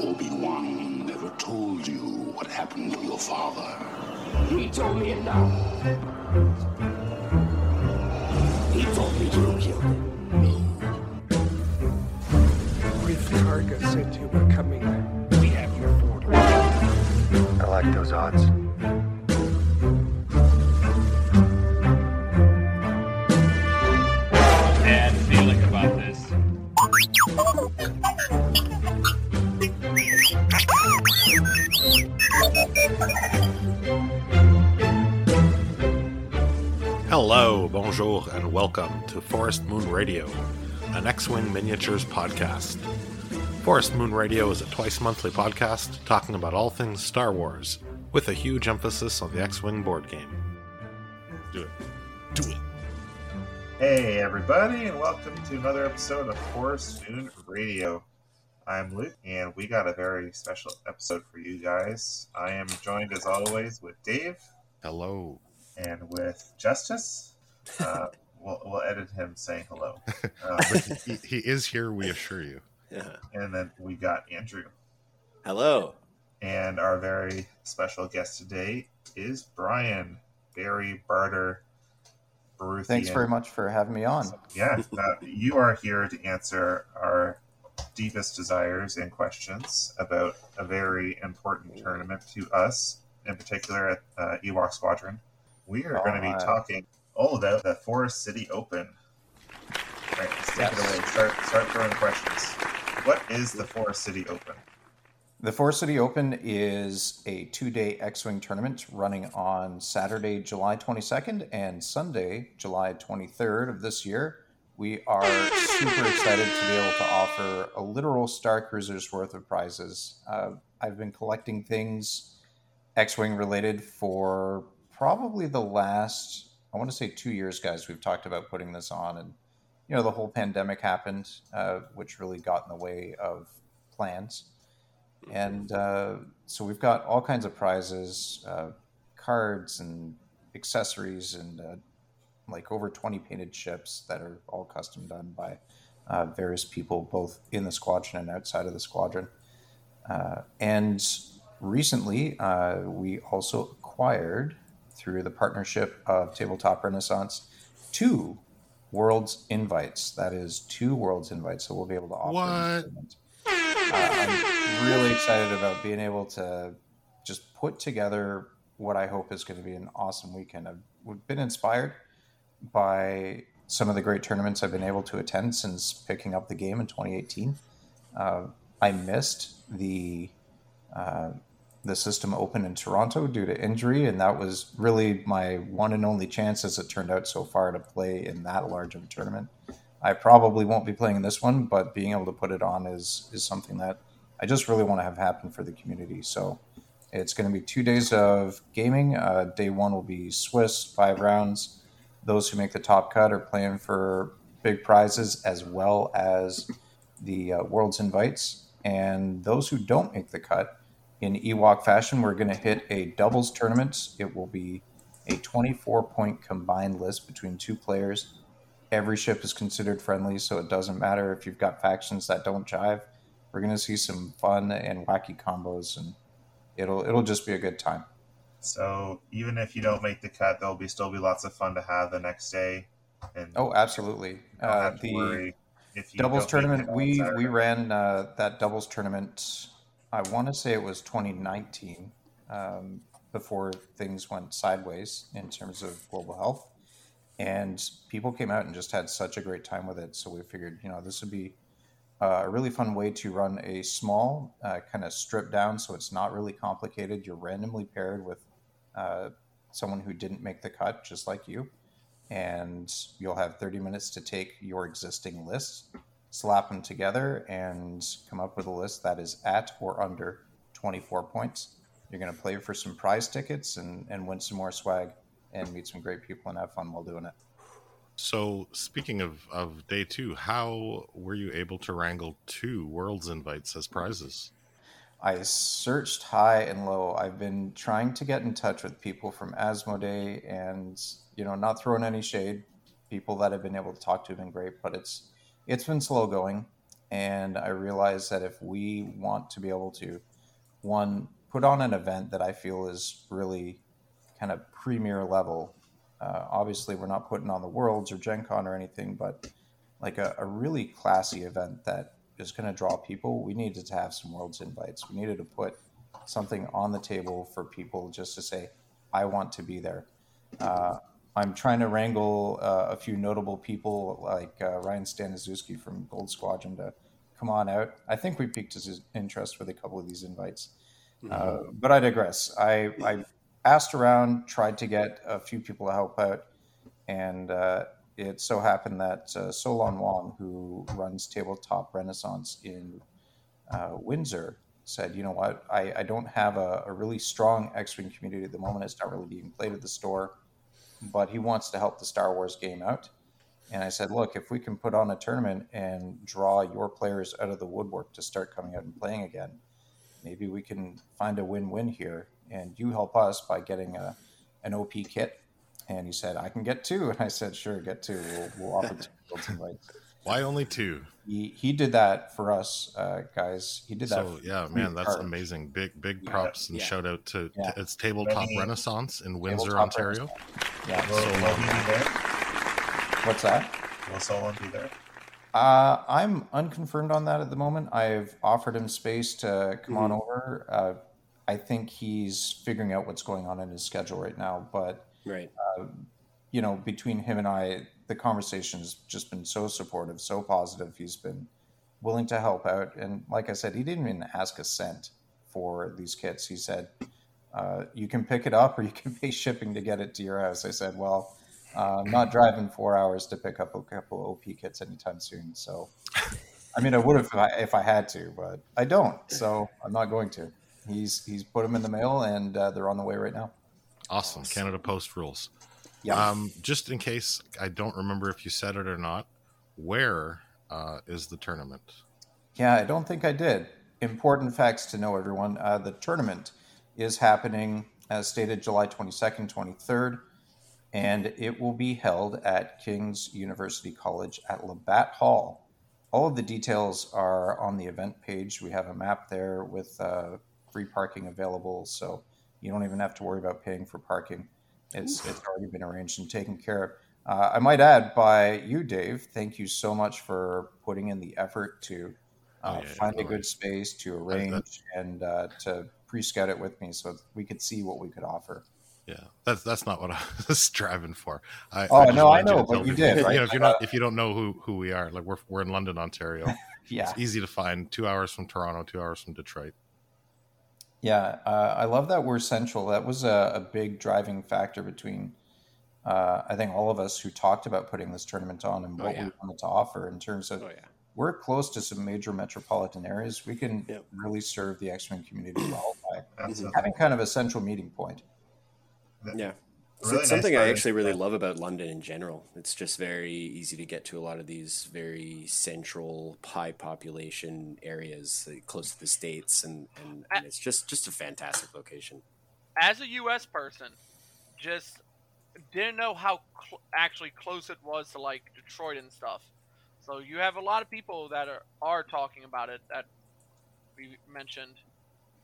Obi-Wan never told you what happened to your father. He told me it now. He told me you killed him. No. Brief Karga said you were coming. We have your border. I like those odds. Bad feeling about this. Hello, bonjour, and welcome to Forest Moon Radio, an X-Wing Miniatures podcast. Forest Moon Radio is a twice-monthly podcast talking about all things Star Wars, with a huge emphasis on the X-Wing board game. Do it. Hey, everybody, and welcome to another episode of Forest Moon Radio. I'm Luke, and we got a very special episode for you guys. I am joined, as always, with Dave. Hello. And with Justice. We'll edit him saying hello. He is here, we assure you. Yeah. And then we got Andrew. Hello. And our very special guest today is Brian Barry Barter-Beruthian. Thanks very much for having me on. Yeah, you are here to answer our deepest desires and questions about a very important tournament to us, in particular at Ewok Squadron. We are going to be talking all about the Forest City Open. All right, let's take it away. Start throwing questions. What is the Forest City Open? The Forest City Open is a two-day X-Wing tournament running on Saturday, July 22nd and Sunday, July 23rd of this year. We are super excited to be able to offer a literal Star Cruiser's worth of prizes. I've been collecting things X-Wing related for probably the last, I want to say 2 years, guys. We've talked about putting this on, and you know, the whole pandemic happened, which really got in the way of plans. And so we've got all kinds of prizes, cards and accessories, and like over 20 painted ships that are all custom done by various people, both in the squadron and outside of the squadron. And recently, we also acquired, through the partnership of Tabletop Renaissance, 2 Worlds Invites. That is 2 Worlds Invites, so we'll be able to offer. What? I'm really excited about being able to just put together what I hope is going to be an awesome weekend. I've been inspired by some of the great tournaments I've been able to attend since picking up the game in 2018. I missed the System Open in Toronto due to injury, and that was really my one and only chance, as it turned out so far, to play in that large of a tournament. I probably won't be playing this one, but being able to put it on is something that I just really want to have happen for the community. So it's going to be 2 days of gaming. Day one will be Swiss, 5 rounds. Those who make the top cut are playing for big prizes, as well as the World's Invites. And those who don't make the cut, in Ewok fashion, we're going to hit a doubles tournament. It will be a 24-point combined list between 2 players. Every ship is considered friendly, so it doesn't matter if you've got factions that don't jive. We're going to see some fun and wacky combos, and it'll just be a good time. So even if you don't make the cut, there'll be still be lots of fun to have the next day. And absolutely. The doubles tournament, we ran that doubles tournament, I want to say it was 2019, before things went sideways in terms of global health. And people came out and just had such a great time with it. So we figured, this would be a really fun way to run a small, kind of stripped down, so it's not really complicated. You're randomly paired with someone who didn't make the cut, just like you, and you'll have 30 minutes to take your existing list, slap them together, and come up with a list that is at or under 24 points. You're going to play for some prize tickets and win some more swag and meet some great people and have fun while doing it. So speaking of day two, how were you able to wrangle 2 Worlds Invites as prizes? I searched high and low. I've been trying to get in touch with people from Asmodee, and not throwing any shade. People that I've been able to talk to have been great, but it's been slow going. And I realized that if we want to be able to, one, put on an event that I feel is really kind of premier level, obviously we're not putting on the Worlds or Gen Con or anything, but like a really classy event that is going to draw people, we needed to have some Worlds invites. We needed to put something on the table for people just to say, I want to be there. I'm trying to wrangle a few notable people like Ryan Staniszewski from Gold Squadron to come on out. I think we piqued his interest with a couple of these invites, but I digress. I've asked around, tried to get a few people to help out, and it so happened that Solon Wong, who runs Tabletop Renaissance in Windsor, said, you know what, I don't have a really strong X-Wing community at the moment. It's not really being played at the store, but he wants to help the Star Wars game out. And I said, look, if we can put on a tournament and draw your players out of the woodwork to start coming out and playing again, maybe we can find a win-win here. And you help us by getting an OP kit. And he said, I can get two. And I said, sure, get two. We'll offer two. Why only two? He did that for us, guys. He did that. So, yeah, man, that's amazing. Big props and shout out to it's Tabletop Renaissance in Windsor, Ontario. Yeah. What's that? Will Solon be there? I'm unconfirmed on that at the moment. I've offered him space to come on over. I think he's figuring out what's going on in his schedule right now. But, you know, between him and I, the conversation has just been so supportive, so positive. He's been willing to help out. And like I said, he didn't even ask a cent for these kits. He said, you can pick it up or you can pay shipping to get it to your house. I said, well, I'm not driving 4 hours to pick up a couple OP kits anytime soon. So, I mean, I would have if I had to, but I don't. So I'm not going to. He's put them in the mail and they're on the way right now. Awesome. Canada Post rules. Yeah. Just in case I don't remember if you said it or not, where is the tournament? Yeah, I don't think I did. Important facts to know, everyone. The tournament is happening, as stated, July 22nd, 23rd, and it will be held at King's University College at Labatt Hall. All of the details are on the event page. We have a map there with free parking available, so you don't even have to worry about paying for parking. It's already been arranged and taken care of. I might add, by you, Dave, thank you so much for putting in the effort to find a good space, to arrange, and to pre-scout it with me so we could see what we could offer. Yeah, that's not what I was striving for. I know, but you did. Right? You know, if you don't know who we are, like we're in London, Ontario. Yeah, it's easy to find. 2 hours from Toronto, 2 hours from Detroit. Yeah, I love that we're central. That was a big driving factor between, I think, all of us who talked about putting this tournament on and what we wanted to offer in terms of we're close to some major metropolitan areas. We can really serve the X-Wing community well by having kind of a central meeting point. Yeah. Really it's something I actually really love about London in general. It's just very easy to get to a lot of these very central, high population areas close to the States, and it's just a fantastic location. As a U.S. person, just didn't know how actually close it was to like Detroit and stuff. So you have a lot of people that are talking about it that we mentioned.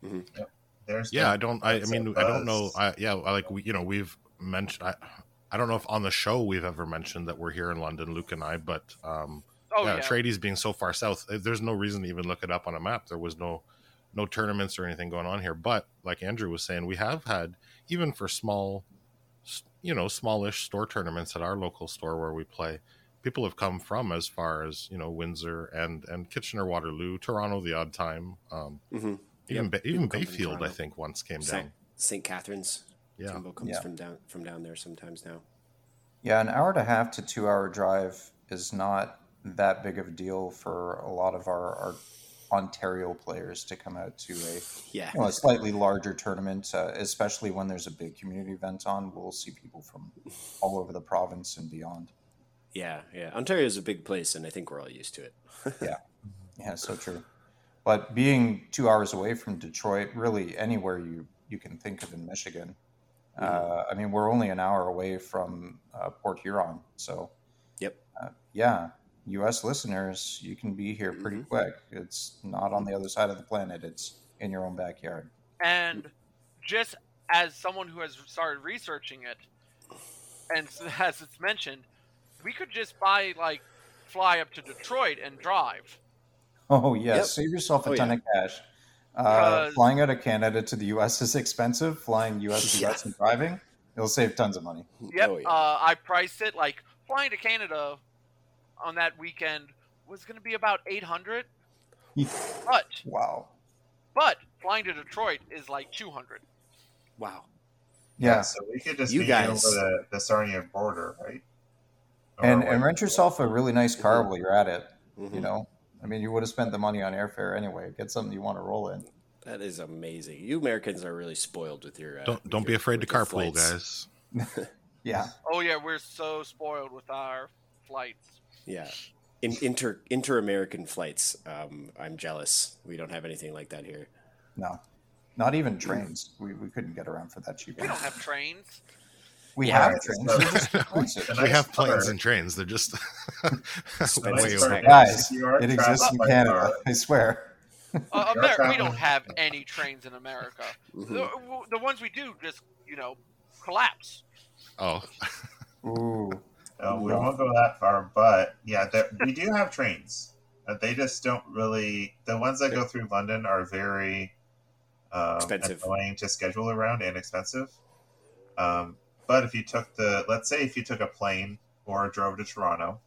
Mm-hmm. Yeah. We've mentioned I don't know if on the show we've ever mentioned that we're here in London, Luke and I, but Trades being so far south, there's no reason to even look it up on a map. There was no tournaments or anything going on here, but like Andrew was saying, we have had, even for smallish store tournaments at our local store where we play, people have come from as far as, you know, Windsor and Kitchener, Waterloo, Toronto the odd time. Even Bayfield, I think, once came down. St. Catharines. Yeah. Jumbo comes from down there sometimes now. Yeah, an hour and a half to 2 hour drive is not that big of a deal for a lot of our Ontario players to come out to a slightly larger tournament, especially when there's a big community event on. We'll see people from all over the province and beyond. Yeah, yeah. Ontario is a big place, and I think we're all used to it. Yeah, so true. But being 2 hours away from Detroit, really anywhere you can think of in Michigan, I mean, we're only an hour away from Port Huron. So, U.S. listeners, you can be here pretty quick. It's not on the other side of the planet. It's in your own backyard. And just as someone who has started researching it, and as it's mentioned, we could just fly up to Detroit and drive. Oh, yes. Yep. Save yourself a ton of cash. Flying out of Canada to the U.S. is expensive. Flying U.S. to U.S. and driving, it'll save tons of money. Yep. Oh, yeah. I priced it flying to Canada on that weekend was going to be about $800. But flying to Detroit is $200. Wow. Yeah. So we could just over the Sarnia border, right? And rent yourself a really nice car while you're at it. Mm-hmm. You know, I mean, you would have spent the money on airfare anyway. Get something you want to roll in. That is amazing. You Americans are really spoiled with your. Don't be afraid to carpool, flights. Guys. Yeah. Oh yeah, we're so spoiled with our flights. Yeah. Inter-American flights. I'm jealous. We don't have anything like that here. No. Not even trains. We couldn't get around for that cheap. We don't have trains. We have trains. We have planes and trains. They're just way over. Guys, it exists in Canada. I swear. We don't have any trains in America. The ones we do just, collapse. Oh. Ooh. We won't go that far, but yeah, we do have trains. They just don't really. The ones that go through London are very expensive, annoying to schedule around and expensive. But if you took let's say if you took a plane or drove to Toronto,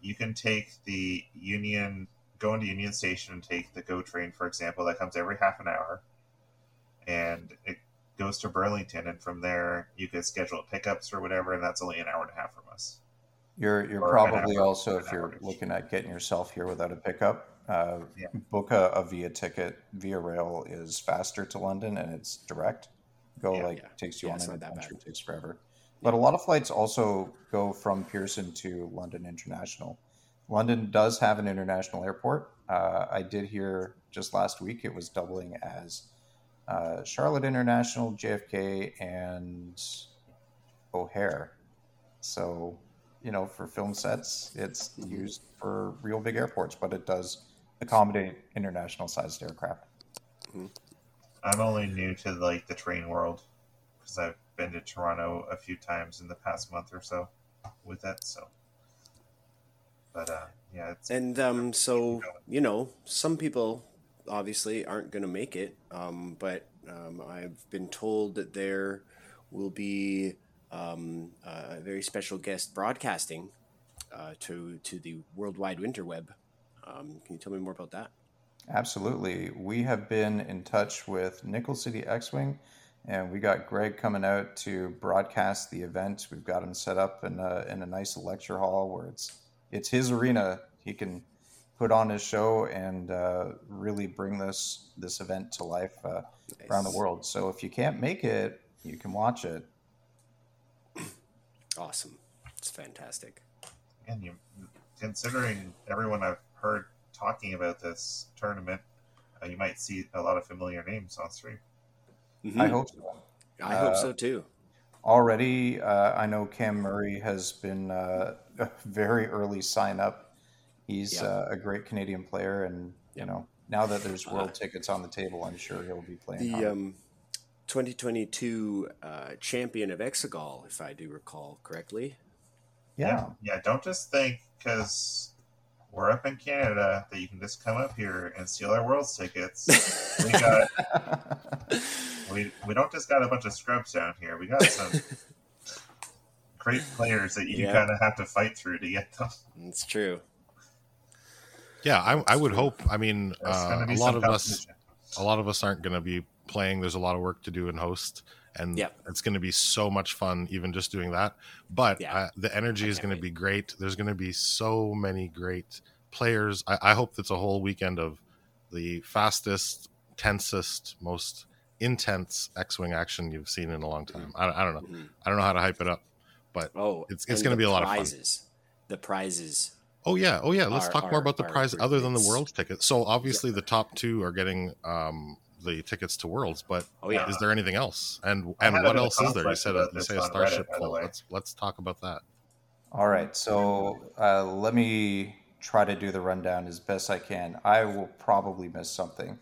you can take the Union, go into Union Station and take the GO train, for example, that comes every half an hour, and it goes to Burlington, and from there you could schedule pickups or whatever, and that's only an hour and a half from us. You're or probably hour, also if you're looking at getting yourself here without a pickup, book a VIA ticket. VIA Rail is faster to London and it's direct. Takes you on an adventure, takes forever. But a lot of flights also go from Pearson to London International. London does have an international airport. I did hear just last week it was doubling as Charlotte International, JFK, and O'Hare. So, for film sets, it's used for real big airports, but it does accommodate international-sized aircraft. Mm-hmm. I'm only new to the train world because I've been to Toronto a few times in the past month or so with that. So, but it's some people obviously aren't going to make it. But I've been told that there will be a very special guest broadcasting to the worldwide winter web. Can you tell me more about that? Absolutely. We have been in touch with Nickel City X-Wing, and we got Greg coming out to broadcast the event. We've got him set up in a nice lecture hall where it's his arena. He can put on his show and really bring this event to life around the world. So if you can't make it, you can watch it. Awesome. It's fantastic. And considering everyone I've heard talking about this tournament, you might see a lot of familiar names on stream. Mm-hmm. I hope so. I hope so too. Already, I know Cam Murray has been a very early sign up. He's a great Canadian player, and now that there's world tickets on the table, I'm sure he'll be playing. The 2022 champion of Exegol, if I do recall correctly. Yeah. Don't just think because we're up in Canada that you can just come up here and steal our world's tickets. We got we don't just got a bunch of scrubs down here. We got some great players that you kind of have to fight through to get them. It's true. Yeah, I would hope. I mean, a lot of us aren't going to be playing. There's a lot of work to do and host, and it's going to be so much fun even just doing that, but the energy is going to be great. There's going to be so many great players. I hope that's a whole weekend of the fastest, tensest, most intense X-Wing action you've seen in a long time. I don't know. Mm-hmm. I don't know how to hype it up, but it's going to be a lot of fun. The prizes. Oh yeah. Let's talk more about the prize other than the world ticket. So obviously the top two are getting the tickets to Worlds, but is there anything else? And what else is there? You said a starship. Let's talk about that. All right, so let me try to do the rundown as best I can. I will probably miss something.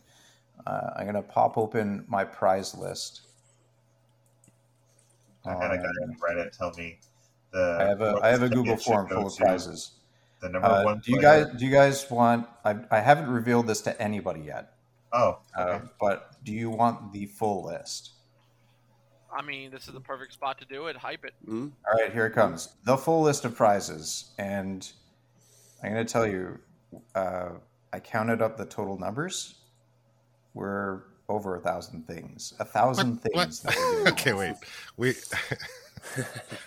I'm going to pop open my prize list. I kind of got it right to tell me. I have a Google form full of prizes. The number one. Do you guys want? I haven't revealed this to anybody yet. Oh. Okay. But do you want the full list? I mean, this is the perfect spot to do it. Hype it. Mm-hmm. All right, here it comes. The full list of prizes. And I'm going to tell you, I counted up the total numbers. We're over 1,000 things. 1,000 things. What? Okay, wait.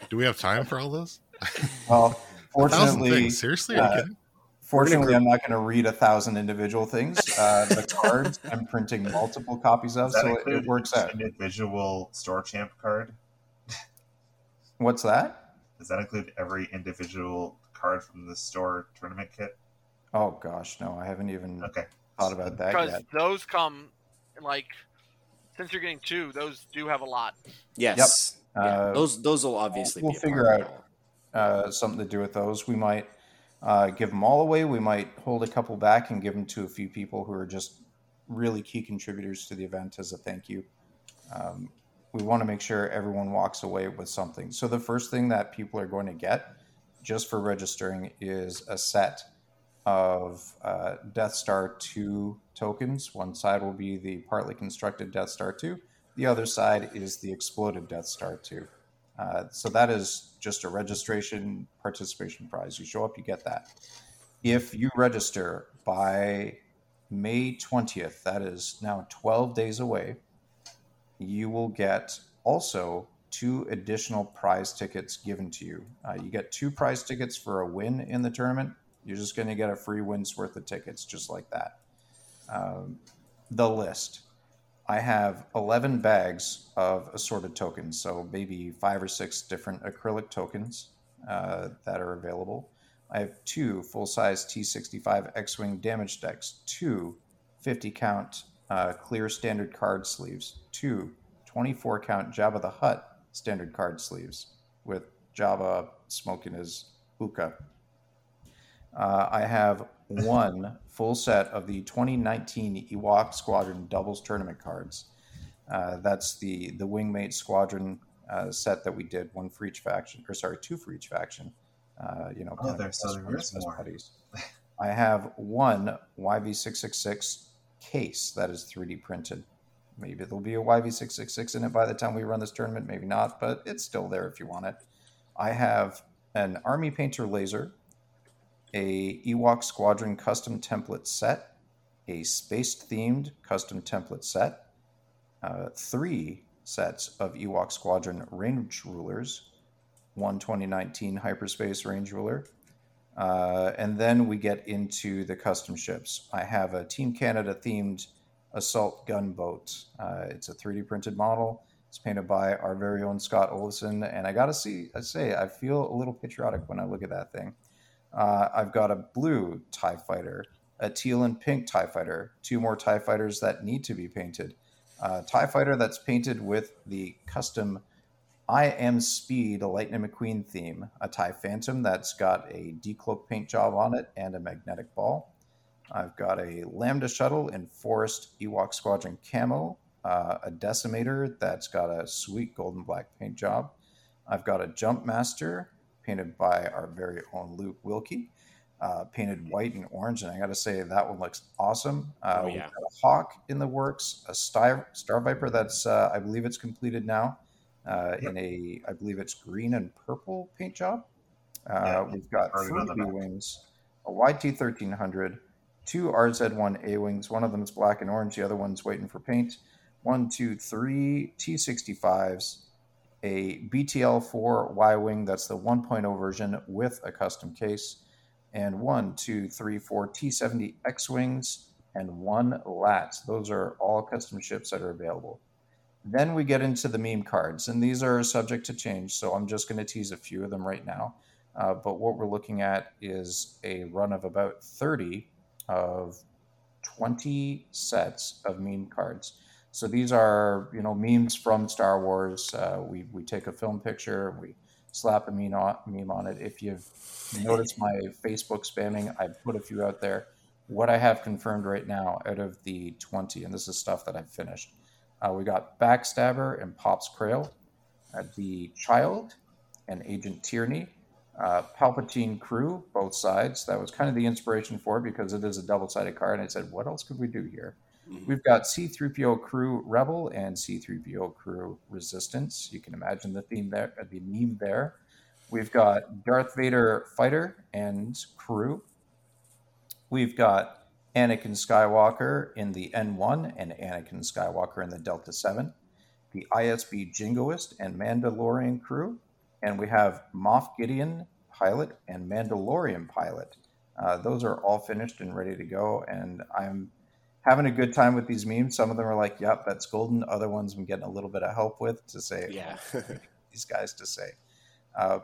Do we have time for all those? Well, fortunately, seriously, fortunately, I'm not going to read 1,000 individual things. The cards I'm printing multiple copies of, so it works out. An individual store champ card. What's that? Does that include every individual card from the store tournament kit? Oh gosh, no, I haven't even thought about that yet. Because those come like, since you're getting two, those do have a lot. Yes. Yep. Those will obviously. We'll figure out something to do with those. We might give them all away. We might hold a couple back and give them to a few people who are just really key contributors to the event as a thank you. We want to make sure everyone walks away with something. So the first thing that people are going to get just for registering is a set of Death Star 2 tokens. One side will be the partly constructed Death Star 2. The other side is the exploded Death Star 2. So that is just a registration participation prize. You show up, you get that. If you register by May 20th, that is now 12 days away, you will get also 2 additional prize tickets given to you. You get 2 prize tickets for a win in the tournament. You're just going to get a free win's worth of tickets just like that. The list. I have 11 bags of assorted tokens, so maybe 5 or 6 different acrylic tokens that are available. I have 2 full-size T-65 X-Wing damage decks, 2 50-count clear standard card sleeves, 2 24-count Jabba the Hutt standard card sleeves with Jabba smoking his hookah. I have 1 full set of the 2019 Ewok Squadron doubles tournament cards. That's the Wingmate Squadron set that we did, 1 for each faction, or sorry, 2 for each faction. I have 1 YV666 case that is 3D printed. Maybe there'll be a YV666 in it by the time we run this tournament, maybe not, but it's still there if you want it. I have an Army Painter laser, a Ewok Squadron custom template set, a space-themed custom template set, 3 sets of Ewok Squadron range rulers, 1 2019 hyperspace range ruler, and then we get into the custom ships. I have a Team Canada-themed assault gunboat. It's a 3D printed model. It's painted by our very own Scott Olson, and I gotta say, I feel a little patriotic when I look at that thing. I've got a blue TIE fighter, a teal and pink TIE fighter, 2 more TIE fighters that need to be painted. A TIE fighter that's painted with the custom I Am Speed Lightning McQueen theme, a TIE Phantom that's got a decloak paint job on it and a magnetic ball. I've got a Lambda shuttle in Forest Ewok Squadron camo, a Decimator that's got a sweet golden black paint job. I've got a Jump Master, painted by our very own Luke Wilkie, painted white and orange. And I got to say, that one looks awesome. We've got a Hawk in the works, a Star Viper that's, I believe it's completed now, in a, I believe it's green and purple paint job. We've got 3 B-Wings, a YT-1300, 2 RZ-1 A-Wings. One of them is black and orange. The other one's waiting for paint. 1, 2, 3 T-65s. A BTL-4 Y-Wing, that's the 1.0 version with a custom case, and 1, 2, 3, 4 T-70 X-Wings, and 1 LAT. Those are all custom ships that are available. Then we get into the meme cards, and these are subject to change, so I'm just going to tease a few of them right now. But what we're looking at is a run of about 30 of 20 sets of meme cards. So these are, memes from Star Wars. We take a film picture, we slap a meme on it. If you've noticed my Facebook spamming, I put a few out there. What I have confirmed right now out of the 20, and this is stuff that I've finished, we got Backstabber and Pops Crail, The Child and Agent Tierney, Palpatine Crew, both sides. That was kind of the inspiration for it because it is a double-sided card. And I said, what else could we do here? Mm-hmm. We've got C-3PO Crew Rebel and C-3PO Crew Resistance. You can imagine the theme there, the meme there. We've got Darth Vader Fighter and Crew. We've got Anakin Skywalker in the N1 and Anakin Skywalker in the Delta 7. The ISB Jingoist and Mandalorian Crew. And we have Moff Gideon Pilot and Mandalorian Pilot. Those are all finished and ready to go. And I'm having a good time with these memes. Some of them are like, yep, that's golden. Other ones I'm getting a little bit of help with to say, yeah, these guys to say.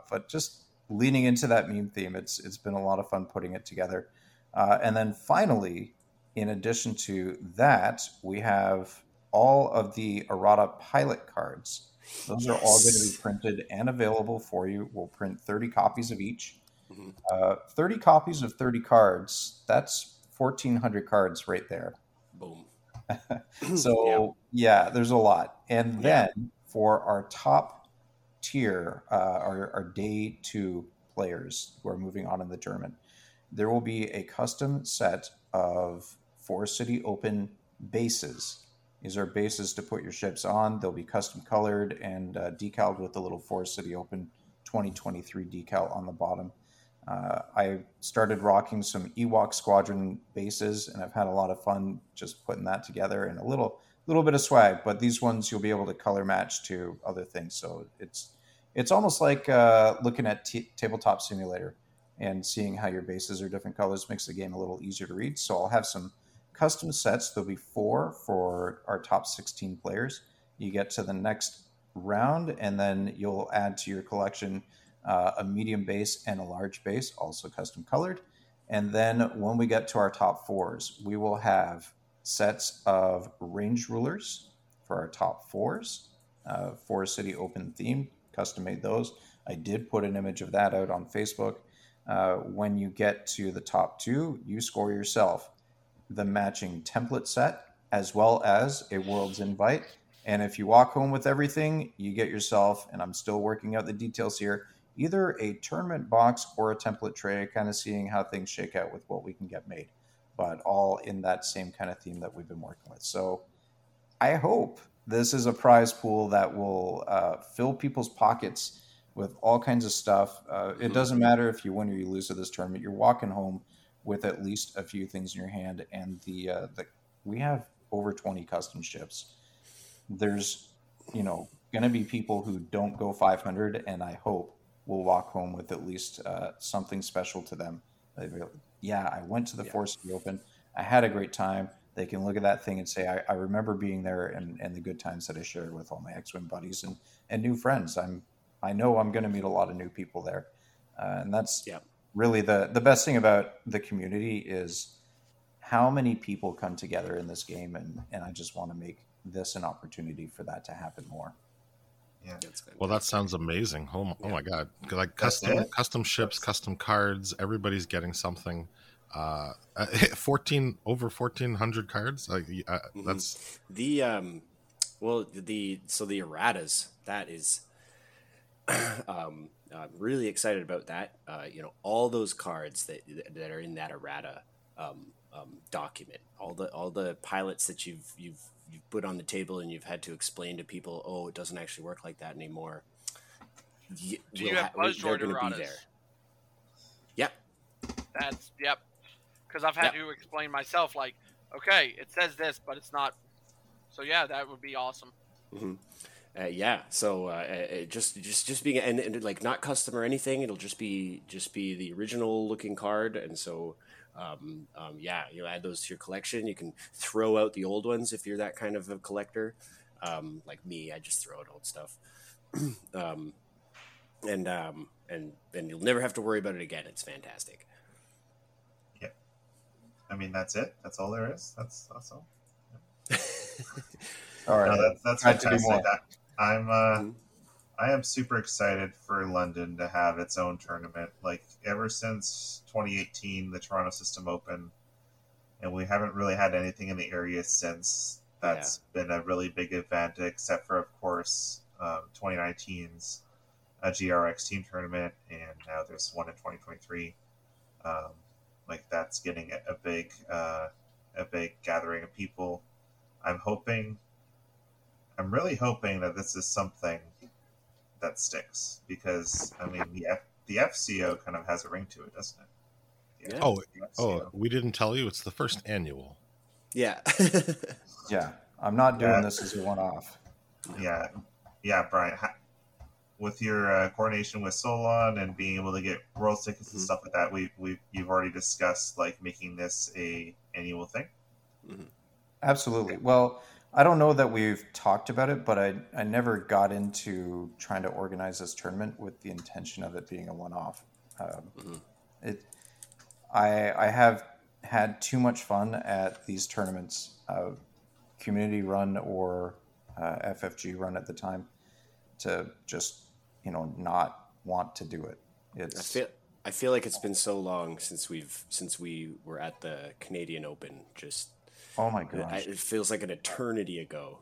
But just leaning into that meme theme, it's been a lot of fun putting it together. And then finally, in addition to that, we have all of the Errata Pilot cards. Those are all going to be printed and available for you. We'll print 30 copies of each. Mm-hmm. 30 copies of 30 cards, that's 1,400 cards right there. Boom. So, yeah, there's a lot. And then for our top tier, our day two players who are moving on in the tournament, there will be a custom set of Forest City Open bases. These are bases to put your ships on. They'll be custom colored and decaled with the little Forest City Open 2023 decal on the bottom. I started rocking some Ewok Squadron bases, and I've had a lot of fun just putting that together and a little bit of swag. But these ones you'll be able to color match to other things. So it's almost like looking at Tabletop Simulator and seeing how your bases are different colors makes the game a little easier to read. So I'll have some custom sets. There'll be 4 for our top 16 players. You get to the next round, and then you'll add to your collection a medium base and a large base, also custom colored. And then when we get to our top 4s, we will have sets of range rulers for our top 4s, Forest City Open themed, custom made those. I did put an image of that out on Facebook. When you get to the top 2, you score yourself the matching template set, as well as a World's Invite. And if you walk home with everything, you get yourself, and I'm still working out the details here, either a tournament box or a template tray, kind of seeing how things shake out with what we can get made, but all in that same kind of theme that we've been working with. So I hope this is a prize pool that will fill people's pockets with all kinds of stuff. It doesn't matter if you win or you lose at this tournament, you're walking home with at least a few things in your hand. And the we have over 20 custom ships. There's, going to be people who don't go 500, and I hope will walk home with at least something special to them. I went to the Forest City Open. I had a great time. They can look at that thing and say, I remember being there and the good times that I shared with all my X-Wing buddies and new friends. I know I'm going to meet a lot of new people there. And that's... Yeah. Really, the best thing about the community is how many people come together in this game, and I just want to make this an opportunity for that to happen more. Yeah. Well, that sounds amazing. Oh my God. Like custom ships, custom cards, everybody's getting something. 1,400 cards. That's the the erratas, that is I'm really excited about that. All those cards that are in that errata document, all the pilots that you've put on the table and you've had to explain to people, it doesn't actually work like that anymore. Do you have Buzzword erratas? Yep. That's yep. Because I've had to explain myself, like, okay, it says this, but it's not. So yeah, that would be awesome. Mm-hmm. Just being and like not custom or anything, it'll just be the original looking card, and so you'll add those to your collection. You can throw out the old ones if you're that kind of a collector, like me. I just throw out old stuff, and then you'll never have to worry about it again. It's fantastic. Yeah, I mean that's it. That's all there is. That's awesome. Yeah. All right, no, that's fantastic. I'm I am super excited for London to have its own tournament. Like, ever since 2018, the Toronto System Open, and we haven't really had anything in the area since. That's been a really big event, except for, of course, 2019's GRX team tournament, and now there's one in 2023. Like, that's getting a big gathering of people. I'm really hoping that this is something that sticks, because I mean the FCO kind of has a ring to it, doesn't it? Yeah. Oh, we didn't tell you it's the first annual. Yeah. Yeah. I'm not doing this as a one-off. Yeah. Yeah, Brian, with your coordination with Solon and being able to get world tickets and stuff like that, you've already discussed like making this a annual thing. Mm-hmm. Absolutely. Okay. Well, I don't know that we've talked about it, but I never got into trying to organize this tournament with the intention of it being a one-off. I have had too much fun at these tournaments, community run or FFG run at the time, to just not want to do it. I feel like it's been so long since we were at the Canadian Open. Just oh my gosh, it feels like an eternity ago.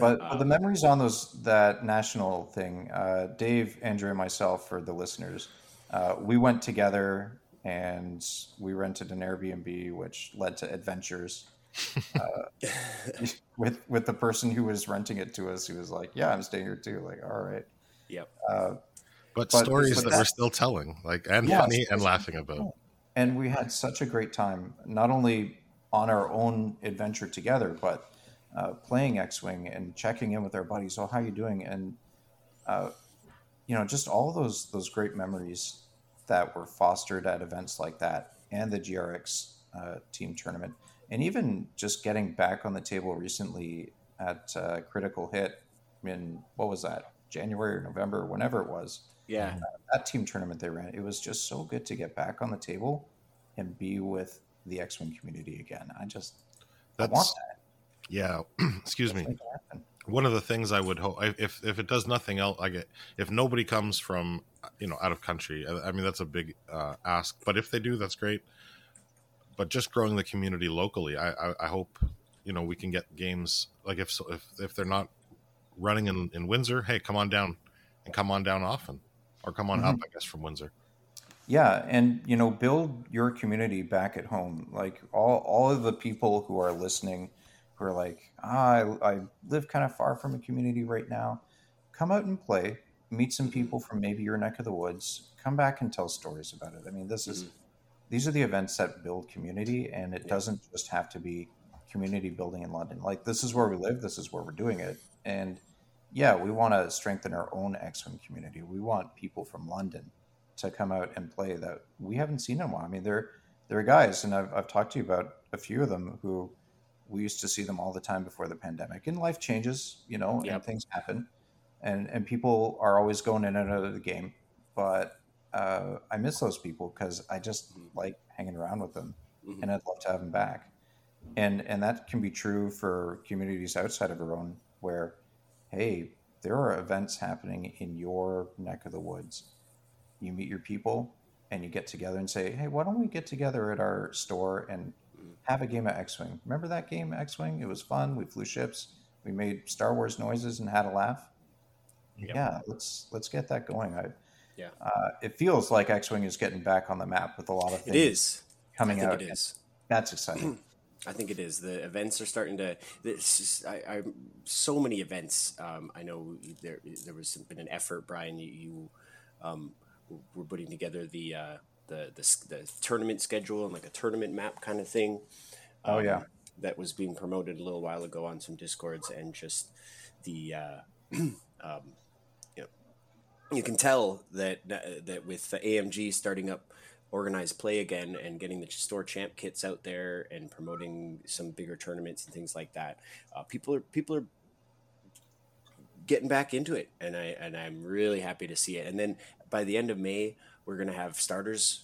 But the memories on that national thing, Dave, Andrew, and myself, for the listeners, we went together and we rented an Airbnb, which led to adventures with the person who was renting it to us, who was like, "Yeah, I'm staying here too." Like, all right, yep. But stories that we're still telling, like, and funny and laughing about. And we had such a great time, not only on our own adventure together, but playing X-Wing and checking in with our buddies. So, how are you doing? And just all those great memories that were fostered at events like that, and the GRX team tournament, and even just getting back on the table recently at Critical Hit in, what was that, January or November, whenever it was. Yeah, that team tournament they ran. It was just so good to get back on the table and be with the X-Wing community again. I want that. Yeah, excuse me. One of the things I would hope, if it does nothing else, if nobody comes from out of country, I mean that's a big ask. But if they do, that's great. But just growing the community locally, I hope we can get games like if they're not running in Windsor, hey, come on down, and come on down often, or come on up, I guess, from Windsor. Yeah, and build your community back at home. Like all of the people who are listening, who are like, I live kind of far from a community right now. Come out and play, meet some people from maybe your neck of the woods. Come back and tell stories about it. I mean, these are the events that build community, and it doesn't just have to be community building in London. Like, this is where we live. This is where we're doing it. And yeah, we want to strengthen our own X-Wing community. We want people from London to come out and play that we haven't seen in a while. I mean, there are guys, and I've talked to you about a few of them who we used to see them all the time before the pandemic. And life changes, and things happen, and people are always going in and out of the game. But I miss those people because I just like hanging around with them, and I'd love to have them back. And that can be true for communities outside of our own, where, hey, there are events happening in your neck of the woods. You meet your people and you get together and say, hey, why don't we get together at our store and have a game of X-Wing? Remember that game, X-Wing? It was fun. We flew ships. We made Star Wars noises and had a laugh. Yep. Yeah, let's get that going. It feels like X-Wing is getting back on the map with a lot of things coming out. It is. That's exciting. I think it is. The events are starting to. So many events. I know there was been an effort, Brian. You we're putting together the tournament schedule and like a tournament map kind of thing. That was being promoted a little while ago on some Discords, and just the you can tell that with the AMG starting up organized play again and getting the store champ kits out there and promoting some bigger tournaments and things like that, people are getting back into it, and I'm really happy to see it. And then by the end of May, we're going to have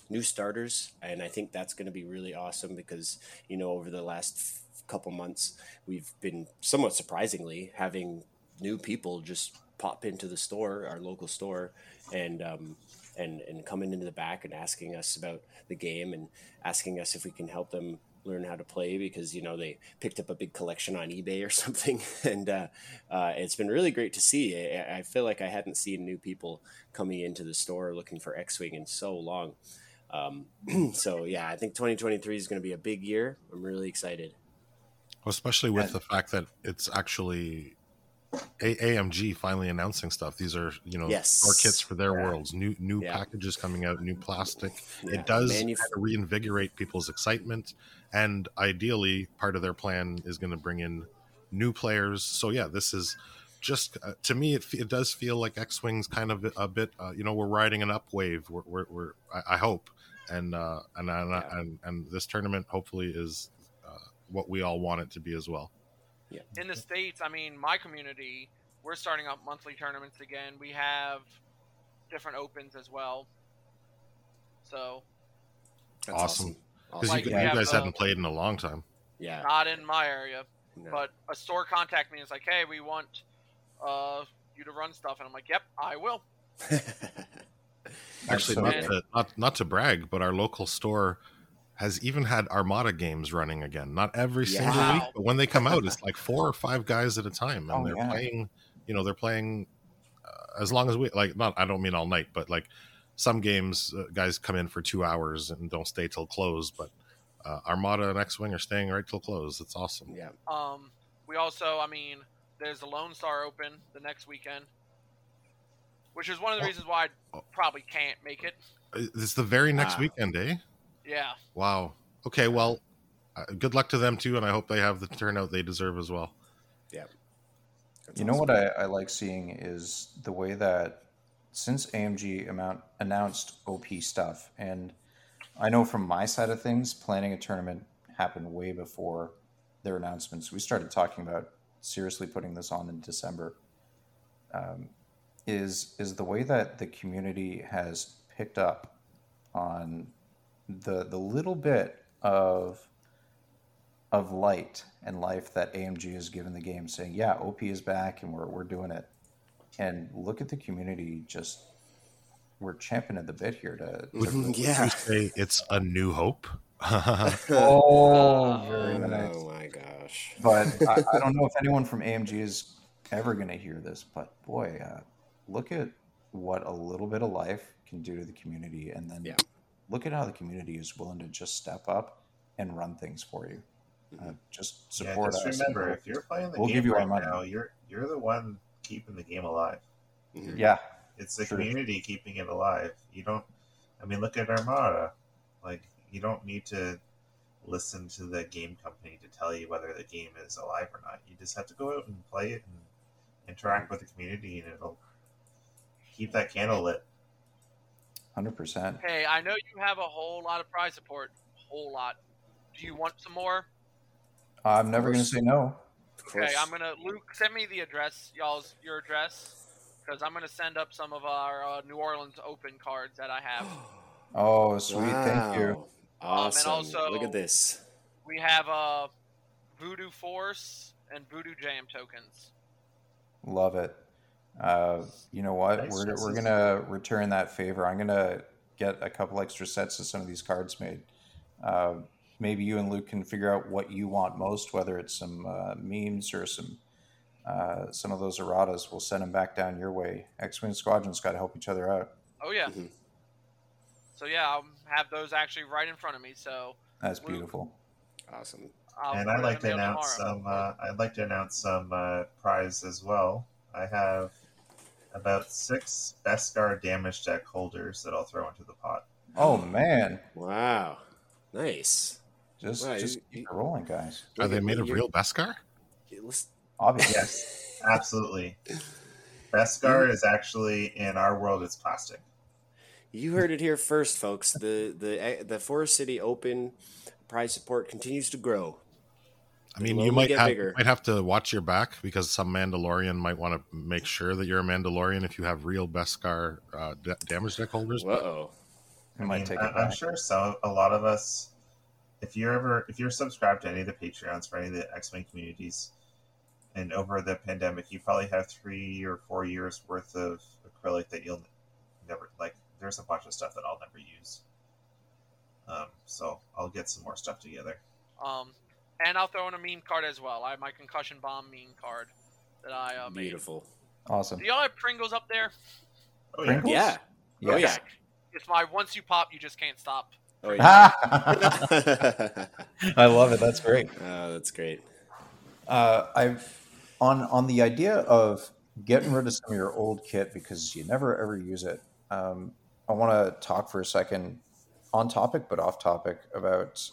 new starters, and I think that's going to be really awesome because over the last couple months we've been somewhat surprisingly having new people just pop into the store, our local store, and coming into the back and asking us about the game and asking us if we can help them learn how to play, because, you know, they picked up a big collection on eBay or something. And it's been really great to see. I feel like I hadn't seen new people coming into the store looking for X-Wing in so long. So, yeah, I think 2023 is going to be a big year. I'm really excited. Well, especially with the fact that it's actually AMG finally announcing stuff. These are, you know, our kits for their worlds, new packages coming out, new plastic. Yeah. It does kind of reinvigorate people's excitement, and ideally part of their plan is going to bring in new players. So yeah, this is just, to me, it does feel like X-Wing's kind of a bit, you know, we're riding an up wave. We're I hope, and this tournament hopefully is what we all want it to be as well. Yeah. In the States, I mean, my community, we're starting up monthly tournaments again. We have different opens as well. So that's awesome. Because like, you guys hadn't played in a long time. Yeah. Not in my area. No. But a store contacted me and is like, hey, we want you to run stuff. And I'm like, yep, I will. Actually, not to brag, but our local store has even had Armada games running again. Not every single week, but when they come out, it's like 4 or 5 guys at a time, and they're playing. You know, they're playing as long as we like. Not, I don't mean all night, but like some games, guys come in for 2 hours and don't stay till close. But Armada and X-Wing are staying right till close. It's awesome. Yeah. We also, I mean, there's the Lone Star Open the next weekend, which is one of the reasons why I probably can't make it. It's the very next weekend, eh? Yeah. Wow. Okay, well, good luck to them, too, and I hope they have the turnout they deserve as well. Yeah. That's awesome. Know what I like seeing is the way that, since AMG announced OP stuff, and I know from my side of things, planning a tournament happened way before their announcements. We started talking about seriously putting this on in December. Is the way that the community has picked up on the little bit of light and life that AMG has given the game, saying, yeah, OP is back and we're doing it. And look at the community, just we're champing at the bit here to wouldn't you say it's a new hope? Very nice. Oh my gosh. But I don't know if anyone from AMG is ever going to hear this, but boy, look at what a little bit of life can do to the community. And then look at how the community is willing to just step up and run things for you. Just support us. Remember, if you're playing the game right now, you're the one keeping the game alive. Yeah. It's the community keeping it alive. You don't, I mean, look at Armada. Like, you don't need to listen to the game company to tell you whether the game is alive or not. You just have to go out and play it and interact with the community, and it'll keep that candle lit. 100%. Hey, I know you have a whole lot of prize support. A whole lot. Do you want some more? I'm never going to say no. Okay, I'm going to... Luke, send me the address, your address, because I'm going to send up some of our New Orleans Open cards that I have. Oh, sweet. Wow. Thank you. Awesome. And also, look at this. We have Voodoo Force and Voodoo Jam tokens. Love it. You know what? Nice. We're gonna return that favor. I'm gonna get a couple extra sets of some of these cards made. Maybe you and Luke can figure out what you want most, whether it's some memes or some of those erratas. We'll send them back down your way. X-Wing Squadron's got to help each other out. Oh yeah. Mm-hmm. So yeah, I'll have those actually right in front of me. So that's Luke, beautiful. Awesome. And I'd like to announce some. I'd like to announce some prize as well. I have about 6 Beskar damage deck holders that I'll throw into the pot. Oh man! Wow, nice. Just keep rolling, guys. Are they made of real Beskar? Obviously, yes, absolutely. Beskar is actually, in our world, it's plastic. You heard it here first, folks. The Forest City Open prize support continues to grow. I mean, you might have to watch your back, because some Mandalorian might want to make sure that you're a Mandalorian if you have real Beskar damage deck holders. Uh-oh. I'm sure a lot of us, if you're subscribed to any of the Patreons for any of the X-Wing communities, And over the pandemic, you probably have 3 or 4 years worth of acrylic that you'll never, like, there's a bunch of stuff that I'll never use. So I'll get some more stuff together. And I'll throw in a meme card as well. I have my concussion bomb meme card that I made. Beautiful. Awesome. Do y'all have Pringles up there? Oh, yeah. Pringles? Yeah. Yes. Oh, yeah. It's my once you pop, you just can't stop. Oh, yeah. I love it. That's great. Oh, that's great. I've on the idea of getting rid of some of your old kit because you never ever use it. I want to talk for a second on topic, but off topic about,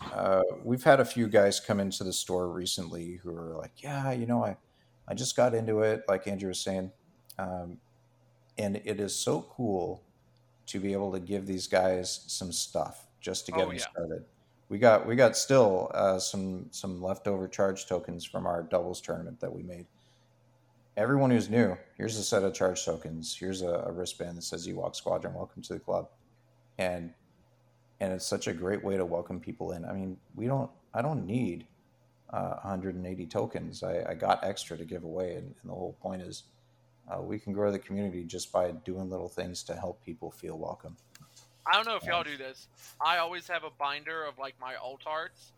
we've had a few guys come into the store recently who are like, yeah, you know, I just got into it. Like Andrew was saying, and it is so cool to be able to give these guys some stuff just to get them started. We got still some leftover charge tokens from our doubles tournament that we made. Everyone who's new, here's a set of charge tokens. Here's a wristband that says Ewok Squadron, welcome to the club. And it's such a great way to welcome people in. I mean, I don't need 180 tokens. I got extra to give away, and the whole point is we can grow the community just by doing little things to help people feel welcome. I don't know if y'all do this. I always have a binder of, like, my alt arts.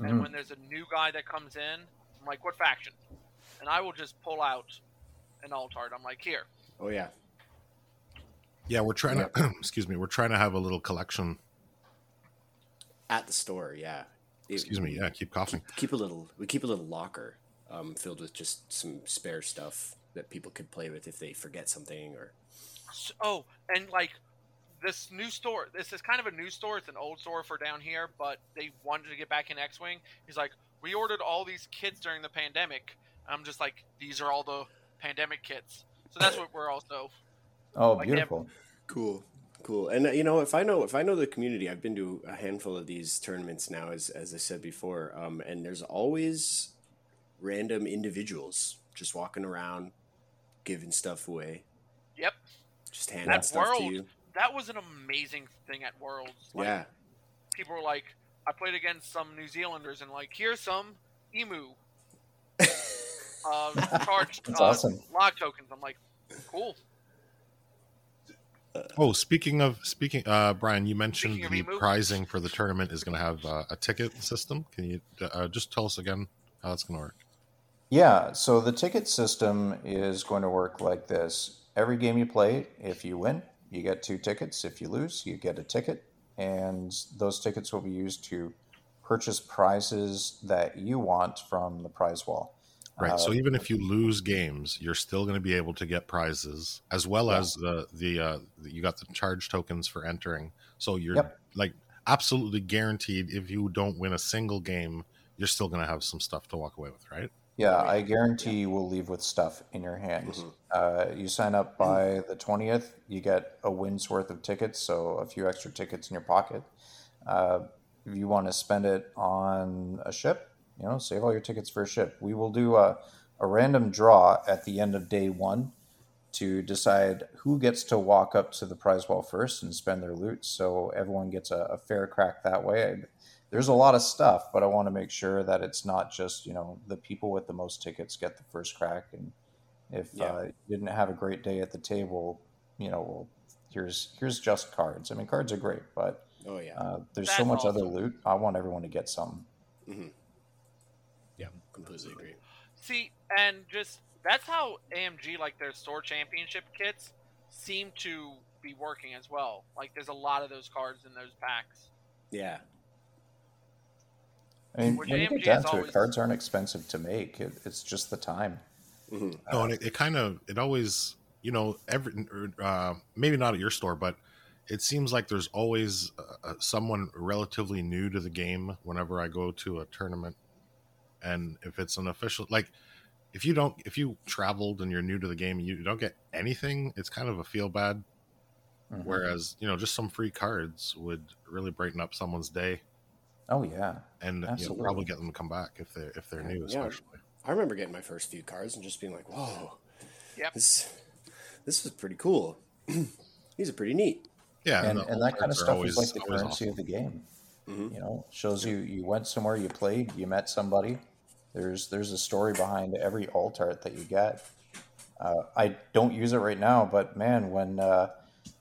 And when there's a new guy that comes in, I'm like, what faction? And I will just pull out an alt art. I'm like, here. Oh, yeah. Yeah, we're trying to, excuse me, we're trying to have a little collection. At the store, yeah. Keep coughing. We keep a little locker filled with just some spare stuff that people could play with if they forget something or. Oh, and, like. This new store, this is kind of a new store. It's an old store for down here, but they wanted to get back in X-Wing. He's like, we ordered all these kits during the pandemic. I'm just like, these are all the pandemic kits. So that's what we're also. Oh, like, beautiful. Cool. And, you know, if I know the community, I've been to a handful of these tournaments now, as I said before. And there's always random individuals just walking around, giving stuff away. Yep. Just handing stuff to you. That was an amazing thing at Worlds. Like, yeah. People were like, I played against some New Zealanders and like, here's some emu. Charged awesome. Log tokens. I'm like, cool. Oh, speaking of Brian, you mentioned the prizing for the tournament is going to have a ticket system. Can you just tell us again how that's going to work? Yeah. So the ticket system is going to work like this. Every game you play, if you win, you get 2 tickets. If you lose, you get a ticket. And those tickets will be used to purchase prizes that you want from the prize wall. Right. So even if you lose games, you're still going to be able to get prizes, as well as you got the charge tokens for entering. So you're like absolutely guaranteed if you don't win a single game, you're still going to have some stuff to walk away with, right? Yeah, I guarantee you will leave with stuff in your hand. Mm-hmm. You sign up by the 20th, you get a win's worth of tickets, so a few extra tickets in your pocket. If you want to spend it on a ship, you know, save all your tickets for a ship. We will do a random draw at the end of day one to decide who gets to walk up to the prize wall first and spend their loot, so everyone gets a fair crack that way. There's a lot of stuff, but I want to make sure that it's not just, you know, the people with the most tickets get the first crack. And if you didn't have a great day at the table, you know, well, here's just cards. I mean, cards are great, but there's That's so much awesome. Other loot. I want everyone to get something. Mm-hmm. Yeah, completely agree. See, and just that's how AMG, like their store championship kits, seem to be working as well. Like there's a lot of those cards in those packs. Yeah. I mean, when you get down to it, cards aren't expensive to make. It's just the time. Mm-hmm. No, and it always, you know, every maybe not at your store, but it seems like there's always someone relatively new to the game whenever I go to a tournament. And if it's an official, like if you traveled and you're new to the game and you don't get anything, it's kind of a feel bad. Mm-hmm. Whereas, you know, just some free cards would really brighten up someone's day. Oh yeah, and you'll probably get them to come back if they're new, especially. Yeah. I remember getting my first few cards and just being like, "Whoa, this is pretty cool. These are pretty neat." Yeah, and that kind of stuff is like the currency of the game. Mm-hmm. You know, shows you went somewhere, you played, you met somebody, There's a story behind every alt art that you get. I don't use it right now, but man, when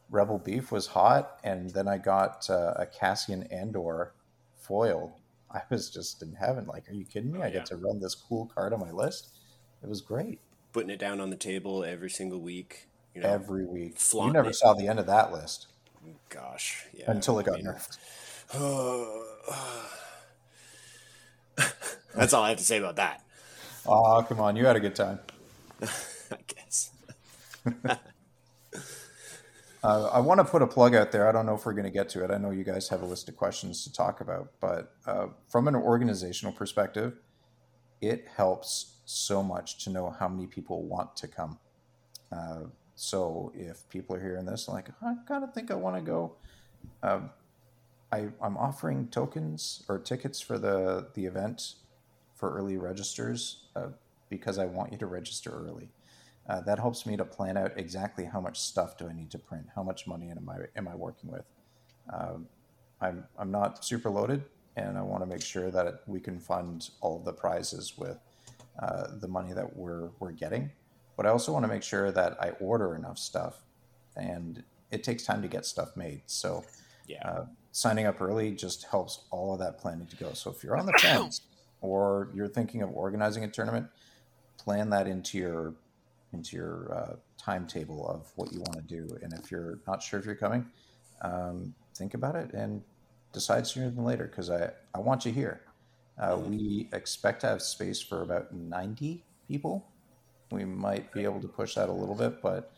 Rebel Beef was hot, and then I got a Cassian Andor foil, I was just in heaven. Like, are you kidding me? I get to run this cool card on my list. It was great. Putting it down on the table every single week. You know, every week. You never saw the end of that list. Gosh. Yeah. Until it got nerfed. That's all I have to say about that. Oh, come on. You had a good time. I guess. I want to put a plug out there. I don't know if we're going to get to it. I know you guys have a list of questions to talk about, but from an organizational perspective, it helps so much to know how many people want to come. So if people are hearing this, like, I kind of think I want to go. I'm offering tokens or tickets for the event for early registers because I want you to register early. That helps me to plan out exactly how much stuff do I need to print, how much money am I working with. I'm not super loaded, and I want to make sure that we can fund all of the prizes with the money that we're getting. But I also want to make sure that I order enough stuff, and it takes time to get stuff made. So signing up early just helps all of that planning to go. So if you're on the fence or you're thinking of organizing a tournament, plan that into your timetable of what you want to do. And if you're not sure if you're coming, think about it and decide sooner than later, because I want you here. We expect to have space for about 90 people. We might be able to push that a little bit, but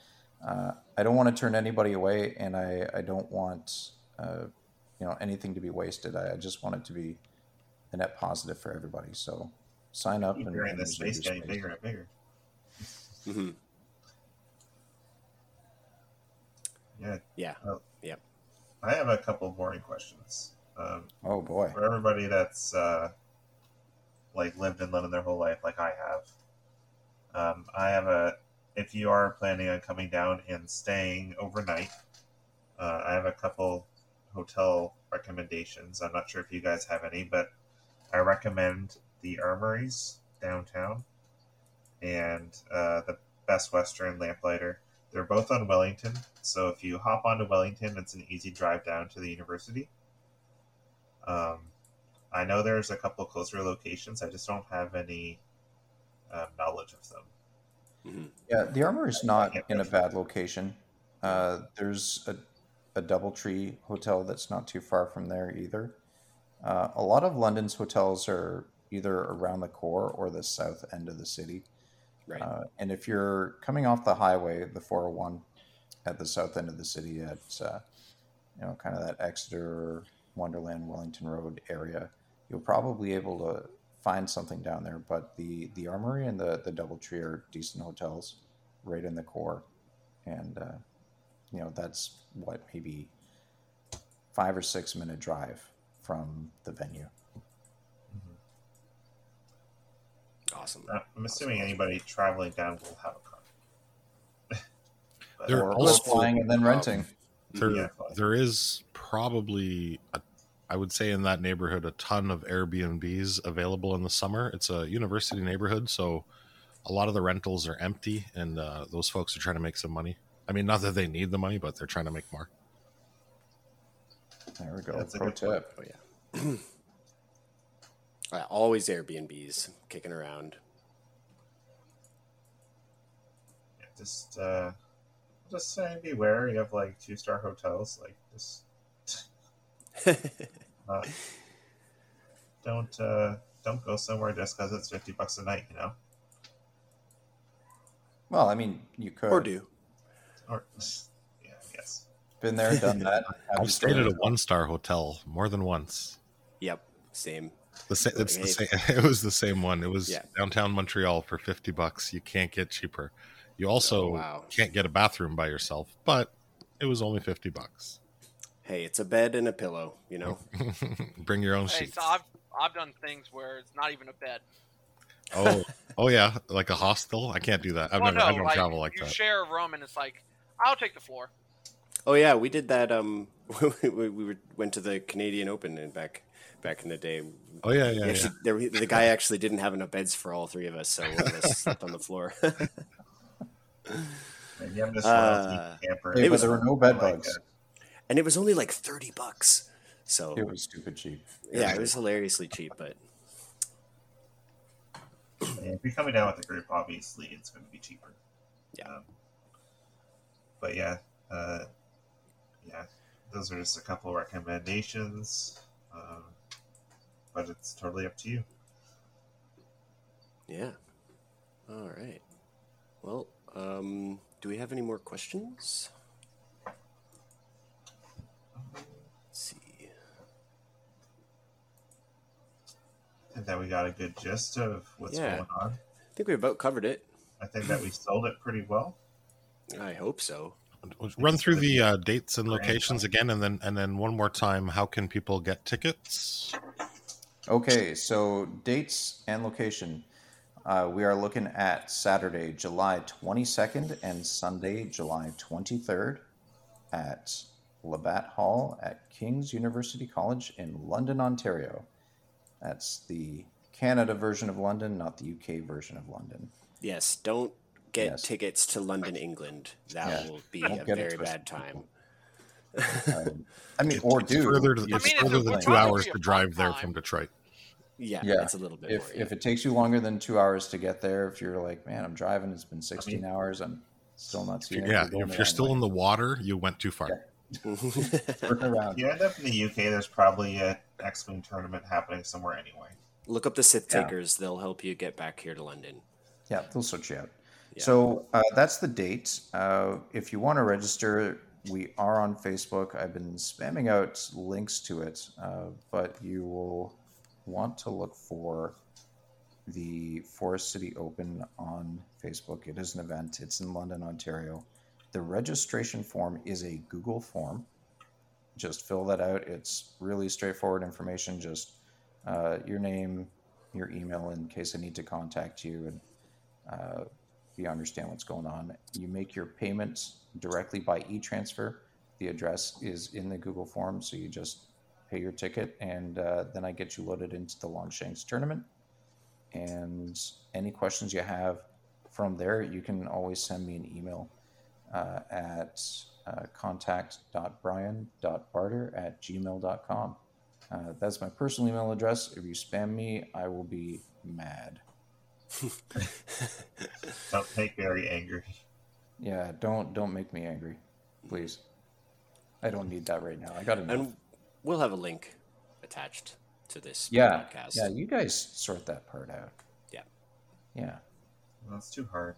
I don't want to turn anybody away, and I don't want anything to be wasted. I just want it to be a net positive for everybody. So sign up. Keep growing this space getting bigger and bigger. Mm-hmm. Yeah. Yeah. I have a couple of boring questions. Oh boy! For everybody that's lived in London their whole life, like I have, if you are planning on coming down and staying overnight, I have a couple hotel recommendations. I'm not sure if you guys have any, but I recommend the Armories downtown and the Best Western Lamplighter. They're both on Wellington, so if you hop onto Wellington, it's an easy drive down to the university. I know there's a couple closer locations. I just don't have any knowledge of them. Mm-hmm. Yeah, the Armour is not in a bad location. There's a DoubleTree hotel that's not too far from there either. A lot of London's hotels are either around the core or the south end of the city. Right. And if you're coming off the highway, the 401 at the south end of the city at, kind of that Exeter, Wonderland, Wellington Road area, you'll probably be able to find something down there. But the Armory and the DoubleTree are decent hotels right in the core. And, that's what, maybe 5 or 6 minute drive from the venue. Awesome. I'm assuming anybody traveling down will have a car. They're also flying and then renting. There is probably, I would say in that neighborhood, a ton of Airbnbs available in the summer. It's a university neighborhood, so a lot of the rentals are empty, and those folks are trying to make some money. I mean, not that they need the money, but they're trying to make more. There we go. That's a pro tip. Oh, yeah. Always Airbnbs kicking around. Yeah, just saying, be wary of 2-star hotels. Don't go somewhere just because it's $50 a night. You know. Well, I mean, you could or yeah, I guess. Been there, done that. I've stayed at a 1-star hotel more than once. Yep, same. It was the same one. It was downtown Montreal for $50. You can't get cheaper. You also can't get a bathroom by yourself, but it was only $50. Hey, it's a bed and a pillow, you know. Bring your own sheets. So I've done things where it's not even a bed. Oh yeah, like a hostel. I can't do that. I don't travel like that. You share a room, and it's like, I'll take the floor. Oh yeah, we did that. We went to the Canadian Open and back. back in the day. Oh, yeah, yeah. Actually, yeah. The guy actually didn't have enough beds for all three of us, so one of us slept on the floor. Maybe I'm just camper. Hey, there were no bed bugs. And it was only like $30. So it was stupid cheap. Yeah, it was hilariously cheap, but if you're coming down with a group, obviously it's going to be cheaper. Yeah. But yeah, those are just a couple of recommendations. But it's totally up to you. Yeah. All right. Well, do we have any more questions? Let's see. And then we got a good gist of what's going on. I think we about covered it. I think that we sold it pretty well. I hope so. Run through the dates and locations again, and then one more time. How can people get tickets? Okay, so dates and location. We are looking at Saturday, July 22nd, and Sunday, July 23rd, at Labatt Hall at King's University College in London, Ontario. That's the Canada version of London, not the UK version of London. Yes, don't get tickets to London, England. That will be a very bad time. It's further than 2 hours to drive there from Detroit. Yeah, it's a little bit more. If it takes you longer than 2 hours to get there, if you're like, man, I'm driving, it's been 16 hours, I'm still not seeing it. Yeah, if you're still in the water, you went too far. Yeah. If you end up in the UK, there's probably an X-Wing tournament happening somewhere anyway. Look up the Sith Takers. They'll help you get back here to London. Yeah, they'll sort you out. Yeah. So that's the date. If you want to register, we are on Facebook. I've been spamming out links to it, but you will want to look for the Forest City Open on Facebook. It is an event. It's in London, Ontario. The registration form is a Google form. Just fill that out. It's really straightforward information. Just your name, your email, in case I need to contact you, and you understand what's going on. You make your payments directly by e-transfer. The address is in the Google form, so you just pay your ticket, and then I get you loaded into the Longshanks tournament. And any questions you have from there, you can always send me an email at contact.brian.barter@gmail.com. That's my personal email address. If you spam me, I will be mad. Don't make Barry angry. Yeah, don't make me angry, please. I don't need that right now. I got enough. And we'll have a link attached to this podcast. Yeah, you guys sort that part out. Yeah. Well, that's too hard.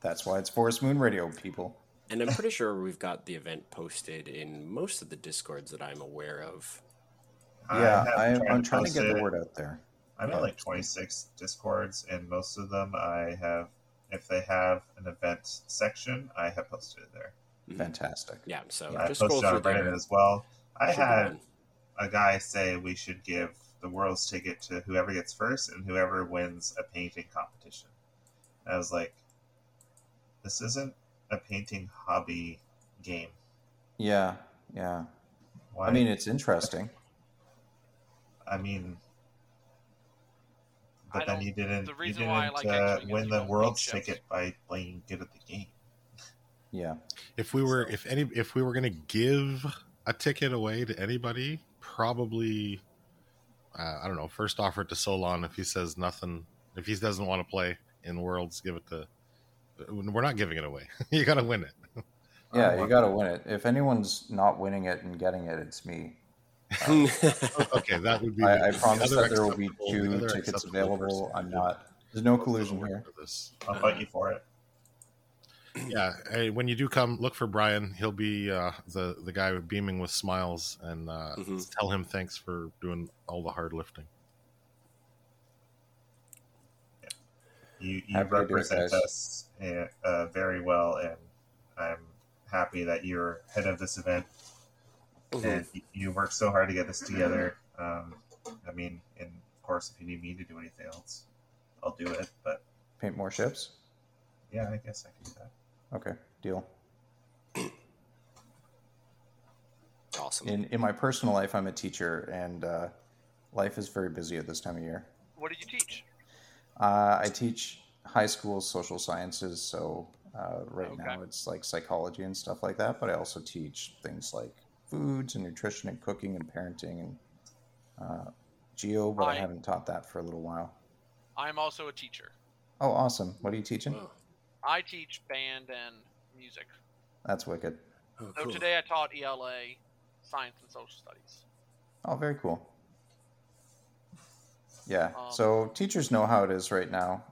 That's why it's Forest Moon Radio, people. And I'm pretty sure we've got the event posted in most of the Discords that I'm aware of. Yeah, I'm trying to get the word out there. I'm in like 26 Discords, and most of them I have, if they have an event section, I have posted it there. Fantastic. Yeah, so I just posted on Reddit as well. I had a guy say we should give the world's ticket to whoever gets first and whoever wins a painting competition. And I was like, this isn't a painting hobby game. Yeah. Why? I mean, it's interesting. But then you didn't win the world's ticket by playing good at the game. Yeah. If we were going to give a ticket away to anybody, probably, I don't know, first offer it to Solon. If he says nothing, if he doesn't want to play in Worlds, give it to. We're not giving it away. You got to win it. Yeah, you got to win it. If anyone's not winning it and getting it, it's me. Okay, that would be. I promise that there will be two tickets available. I'm not. There's no collusion here. I'll fight you for it. Yeah, hey, when you do come, look for Brian. He'll be the guy beaming with smiles, and tell him thanks for doing all the hard lifting. Yeah. You represent us very well, and I'm happy that you're head of this event. And you worked so hard to get this together. And of course, if you need me to do anything else, I'll do it. But paint more ships? Yeah, I guess I can do that. Okay, deal. Awesome. Awesome. In my personal life, I'm a teacher, and life is very busy at this time of year. What do you teach? I teach high school social sciences, so now it's like psychology and stuff like that, but I also teach things like foods and nutrition and cooking and parenting and geo, but I haven't taught that for a little while. I'm also a teacher. Oh, awesome. What are you teaching? I teach band and music. That's wicked. Oh, cool. So today I taught ELA, science and social studies. Oh, very cool. Yeah, so teachers know how it is right now.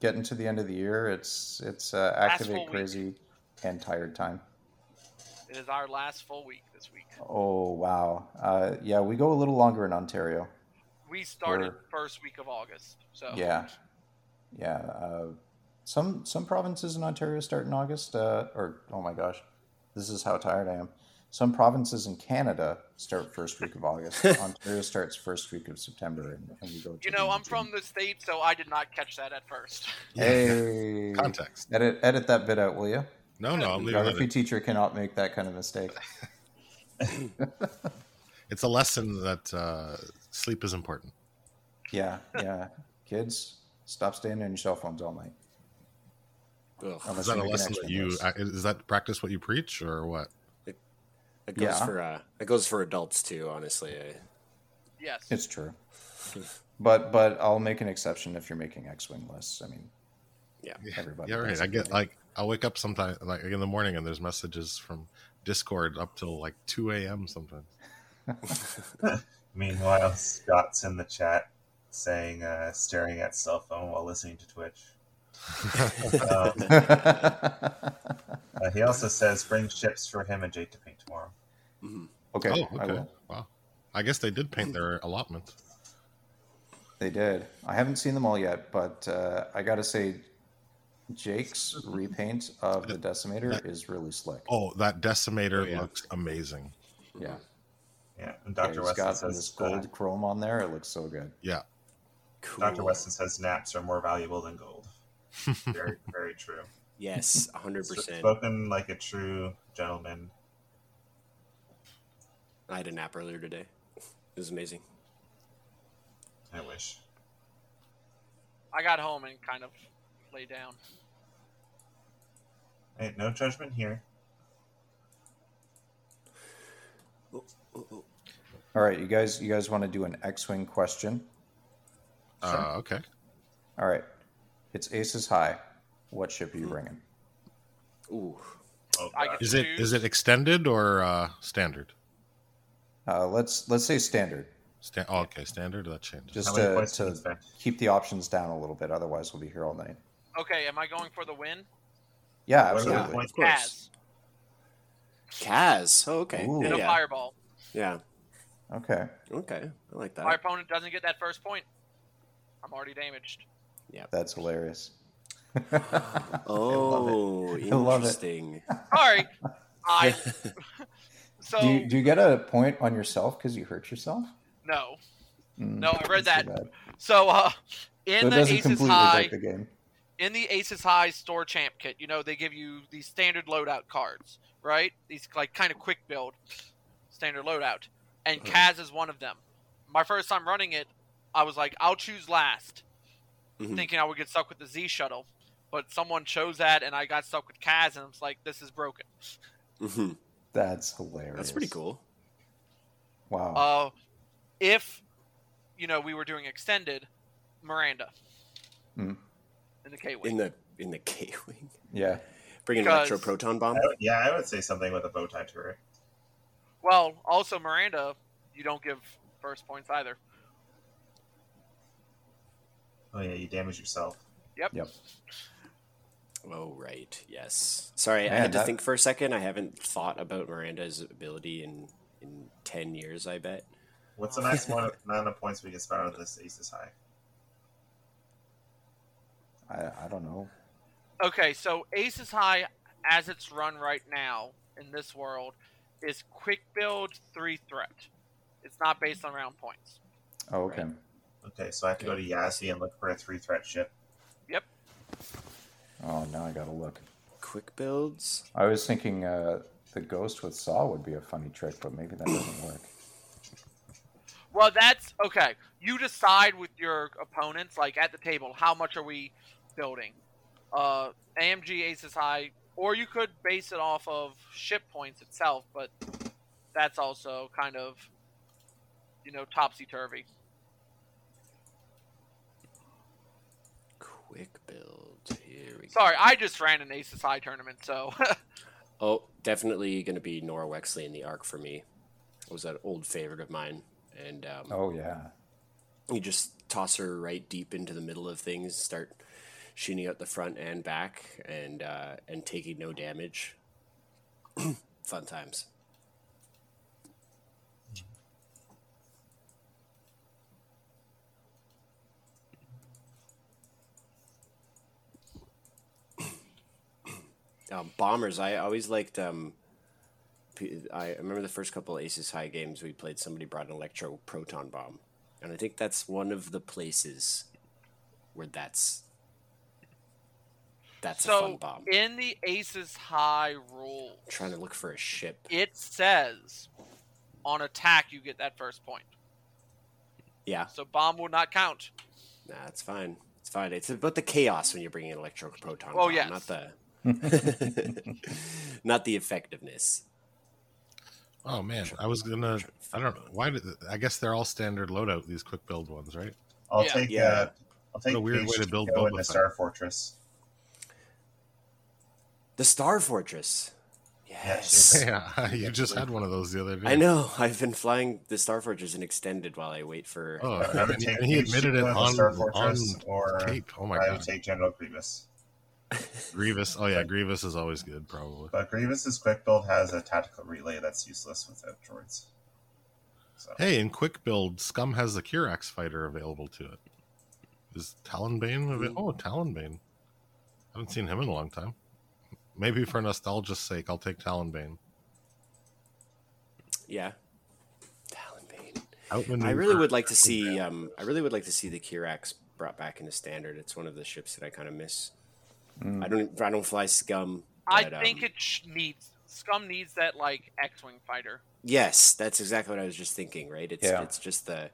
Getting to the end of the year, it's activate crazy week. And tired time. It is our last full week this week. Oh, wow. Yeah, we go a little longer in Ontario. We started first week of August. So yeah. Some provinces in Ontario start in August. Oh my gosh, this is how tired I am. Some provinces in Canada start first week of August. Ontario starts first week of September, and we go. I'm from the state, so I did not catch that at first. Hey, context. Edit that bit out, will you? No, I'm leaving it. Geography teacher cannot make that kind of mistake. It's a lesson that sleep is important. Yeah. Kids, stop staying on your cell phones all night. Is that a lesson that is that practice what you preach or what? It goes for adults too, honestly. Yes, it's true. but I'll make an exception if you're making X-Wing lists. I mean, everybody. Yeah, right. I get like I'll wake up sometime like in the morning and there's messages from Discord up till like 2 a.m. sometimes. Meanwhile, Scott's in the chat saying, staring at cell phone while listening to Twitch. He also says bring ships for him and Jake to paint tomorrow. Mm-hmm. Okay. Oh, okay. Wow. I guess they did paint their allotment. They did. I haven't seen them all yet, but I gotta say, Jake's repaint of the Decimator is really slick. Oh, that Decimator looks amazing. Yeah. Yeah. And Dr. Weston got says this gold chrome on there. It looks so good. Yeah. Cool. Dr. Weston says naps are more valuable than gold. Very, very true. Yes, 100%. Spoken like a true gentleman. I had a nap earlier today. It was amazing. I wish. I got home and kind of laid down. Hey, no judgment here. All right, you guys want to do an X-Wing question? Sure. Okay. All right. It's aces high. What ship are you bringing? Ooh, is it extended or standard? Let's say standard. Standard. That changes. Just to keep the options down a little bit, otherwise we'll be here all night. Okay, am I going for the win? Yeah, absolutely. Yeah, of course. Kaz. Oh, okay. Ooh. And a fireball. Yeah. Okay. I like that. My opponent doesn't get that first point. I'm already damaged. Yeah, that's hilarious. Oh, interesting. Sorry, So do you get a point on yourself because you hurt yourself? No, no, I read that. In the Aces High, Store Champ kit, they give you these standard loadout cards, right? These like kind of quick build standard loadout, and Kaz is one of them. My first time running it, I was like, I'll choose last. Mm-hmm. Thinking I would get stuck with the Z shuttle, but someone chose that and I got stuck with Kaz and I was like, this is broken. Mm-hmm. That's hilarious. That's pretty cool. Wow. If, we were doing extended, Miranda. Mm. In the K-Wing. In the K-Wing? Yeah. Bring an electro-proton bomb? I would say something with a bow tie turret. Well, also Miranda, you don't give first points either. Oh, yeah, you damage yourself. Yep. Oh, right. Yes. Sorry, I had to think for a second. I haven't thought about Miranda's ability in 10 years, I bet. What's the next amount of points we can spend on this Aces High? I don't know. Okay, so Aces High, as it's run right now in this world, is quick build 3 threat. It's not based on round points. Oh, okay. Right? Okay, so I have to go to Yasi and look for a 3-threat ship. Yep. Oh, now I gotta look. Quick builds? I was thinking the ghost with saw would be a funny trick, but maybe that doesn't work. Well, that's okay. You decide with your opponents, like at the table, how much are we building? AMG, aces high, or you could base it off of ship points itself, but that's also kind of, you know, topsy-turvy. Quick build. Here we go. Sorry, I just ran an aces high tournament, so. Oh, definitely going to be Nora Wexley in the arc for me. It was an old favorite of mine. And oh, yeah. You just toss her right deep into the middle of things, start shooting out the front and back, and taking no damage. Fun times. Bombers, I always liked... I remember the first couple of Aces High games we played, somebody brought an electro-proton bomb. And I think that's one of the places where that's so a fun bomb. So, in the Aces High rules... I'm trying to look for a ship. It says, on attack, you get that first point. Yeah. So, bomb will not count. Nah, it's fine. It's fine. It's about the chaos when you're bringing an electro-proton bomb. Oh, yes. Not the... Not the effectiveness. Oh man, I was gonna. I don't know why. I guess they're all standard loadout. These quick build ones, right? I'll take a weird way to build Boba Fett. The Star Fortress. Yes. Yeah, you just had one of those the other day. I know. I've been flying the Star Fortress and extended while I wait for. Oh, and he admitted it on tape. Oh my god. I would take General Grievous. Grievous. Oh yeah, Grievous is always good, probably. But Grievous's quick build has a tactical relay that's useless without droids. So. Hey, in quick build, Scum has the Kirax fighter available to it. Is Talon Bane available? Oh, Talon Bane. I haven't seen him in a long time. Maybe for nostalgia's sake, I'll take Talon Bane. Yeah, Talon Bane. I really would like to see the Kirax brought back into standard. It's one of the ships that I kind of miss. I don't fly Scum. But, I think Scum needs that like X-Wing fighter. Yes, that's exactly what I was just thinking. Right? It's just the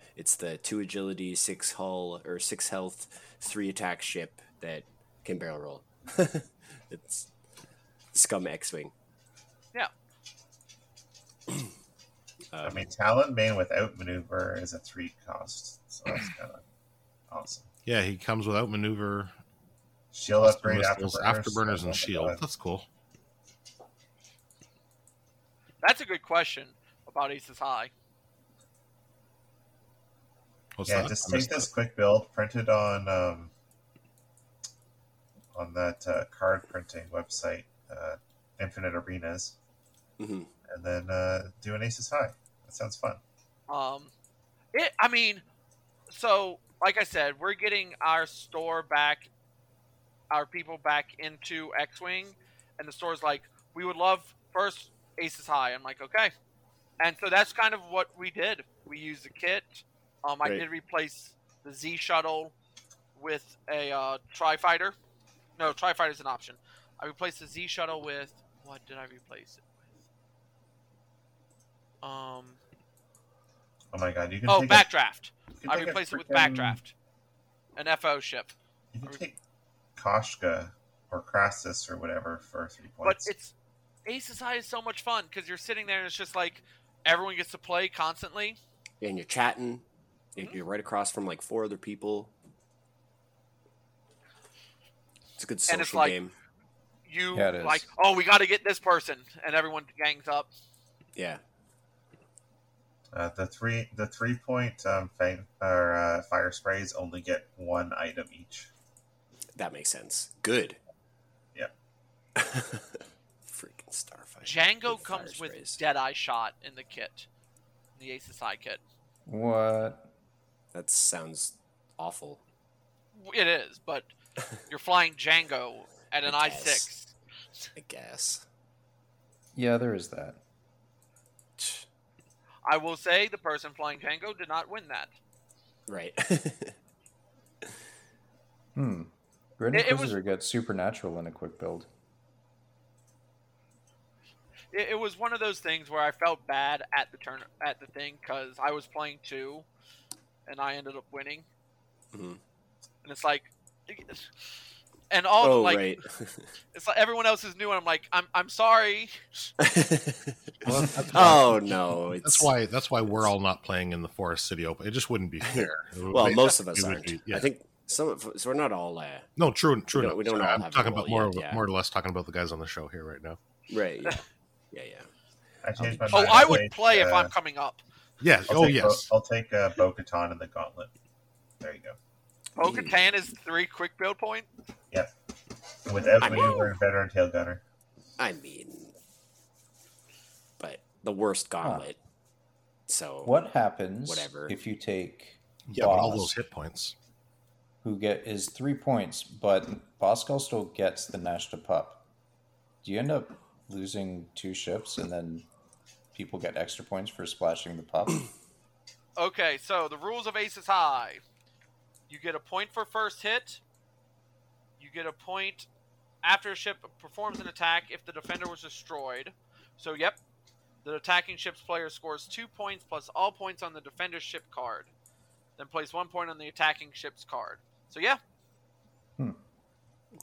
2 agility, 6 hull or 6 health, 3 attack ship that can barrel roll. It's Scum X-Wing. Yeah. Talon Bane without maneuver is a 3 cost, so that's kind of awesome. Yeah, he comes without maneuver. Shield upgrade, afterburners and shield. That's cool. That's a good question about Aces High. Just take this quick build, printed on that card printing website, Infinite Arenas, and then do an Aces High. That sounds fun. So like I said, we're getting our people back into X-Wing, and the store's like, we would love first Aces High. I'm like, okay. And so that's kind of what we did. We used a kit. Right. I did replace the Z shuttle with a Tri-Fighter. No, Tri-Fighter's an option. I replaced the Z shuttle with... What did I replace it with? Oh my god, you can take Backdraft. I replaced it with Backdraft. An FO ship. You can take Koshka or Crassus or whatever for 3 points. But it's Aces High is so much fun because you're sitting there and it's just like everyone gets to play constantly. And you're chatting. Mm-hmm. You're right across from like 4 other people. It's a good social game. We got to get this person, and everyone gangs up. Yeah. The 3 point fire sprays only get 1 item each. That makes sense. Good. Yeah. Freaking Starfighter. Django comes with Deadeye Shot in the kit. The Aces High kit. What? That sounds awful. It is, but you're flying Django at an I-6. I guess. Yeah, there is that. I will say the person flying Django did not win that. Right. Grid Inquisitor got supernatural in a quick build. it was one of those things where I felt bad at the turn at the thing because I was playing two, and I ended up winning. Mm-hmm. And it's like, and all right. It's like everyone else is new, and I'm like, I'm sorry. Well, oh no! That's why we're all not playing in the Forest City Open. It just wouldn't be fair. Well, most of us aren't. I think. So we're not all. No, true. We don't all I'm talking about more or less talking about the guys on the show here right now. Right. Yeah. I would play if I'm coming up. Yeah. Yes. I'll take Bo-Katan and the Gauntlet. There you go. Bo-Katan is 3 quick build points. Yep. With Evan, veteran tail gunner. I mean, but the worst Gauntlet. Huh. So what happens? Whatever. If you take boss, but all those hit points. Who is 3 points, but Bosco still gets the Nashta Pup. Do you end up losing 2 ships, and then people get extra points for splashing the pup? Okay, so the rules of Aces High. You get a point for first hit. You get a point after a ship performs an attack if the defender was destroyed. So, yep, the attacking ship's player scores 2 points plus all points on the defender's ship card. Then place 1 point on the attacking ship's card. So yeah.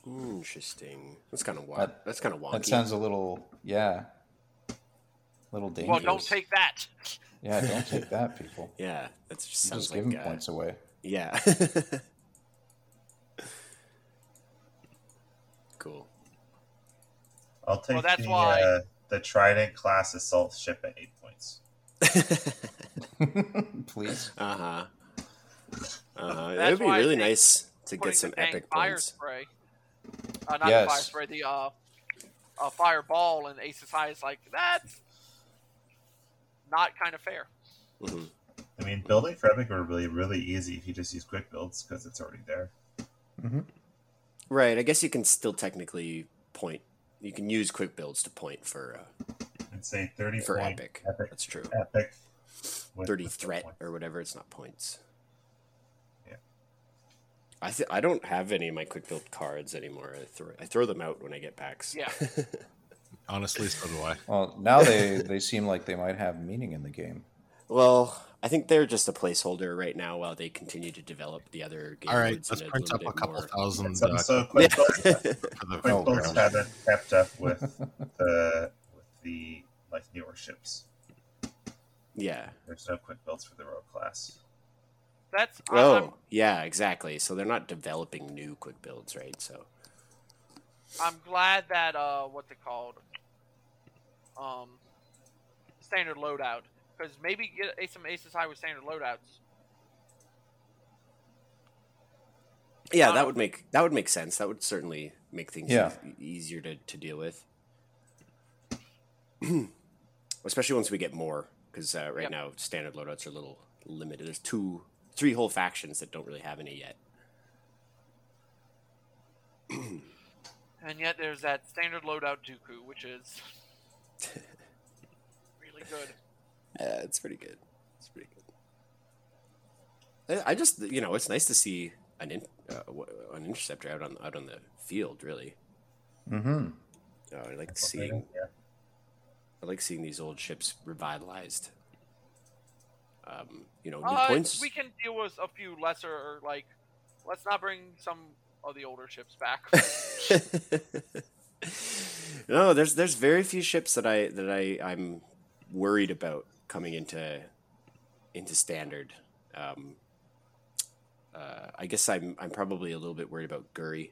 Interesting. That's kind of wild. That's kind of wonky. That sounds a little dangerous. Well, don't take that. Yeah, don't take that, people. Yeah, that sounds like giving points away. Yeah. Cool. I'll take the Trident class assault ship at 8 points. Please. Uh huh. It would be really nice to get some epic points. The fireball and Aces High is like, that's not kind of fair. Mm-hmm. I mean, building for epic are really, really easy if you just use quick builds because it's already there. Mm-hmm. Right. I guess you can still technically point. You can use quick builds to point for. I'd say 30 for epic. That's true. Epic. 30 threat or whatever. It's not points. I don't have any of my quick build cards anymore. I throw them out when I get packs. Yeah. Honestly, so do I. Well, now they seem like they might have meaning in the game. Well, I think they're just a placeholder right now while they continue to develop the other games. All right, let's print up a couple thousand. So quick builds haven't kept up with the like newer ships. Yeah. There's no quick builds for the rogue class. That's awesome. Oh, yeah, exactly. So they're not developing new quick builds, right? So I'm glad that standard loadout, because maybe get some Aces High with standard loadouts. Yeah, that would make sense. That would certainly make things easier to deal with, especially once we get more. Because right now standard loadouts are a little limited. There's 3 whole factions that don't really have any yet. And yet there's that standard loadout Dooku, which is really good. Yeah, it's pretty good. It's pretty good. I just, it's nice to see an interceptor out on the field, really. Mm-hmm. Oh, I like seeing these old ships revitalized. New points. We can deal with a few lesser, like, let's not bring some of the older ships back. No, there's very few ships that I'm worried about coming into standard. I guess I'm probably a little bit worried about Guri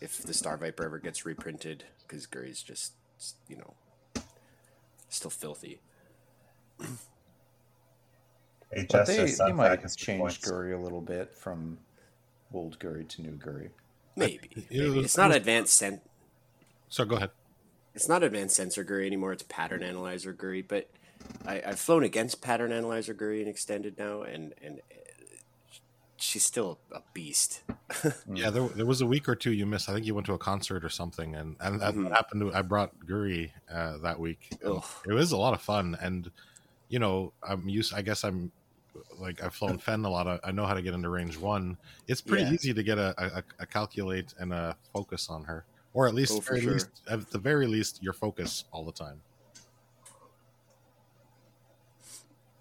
if the Star Viper ever gets reprinted, because Guri's just still filthy. But they might have changed Guri a little bit from old Guri to new Guri. Maybe. It's not advanced sensor. So go ahead. It's not advanced sensor Guri anymore. It's pattern analyzer Guri. But I've flown against pattern analyzer Guri and extended now, and she's still a beast. Yeah, there was a week or two you missed. I think you went to a concert or something, and that happened. I brought Guri that week. Ugh. It was a lot of fun, and I've flown Fenn a lot. I know how to get into range 1. It's pretty easy to get a calculate and a focus on her. or at least, at the very least, your focus all the time.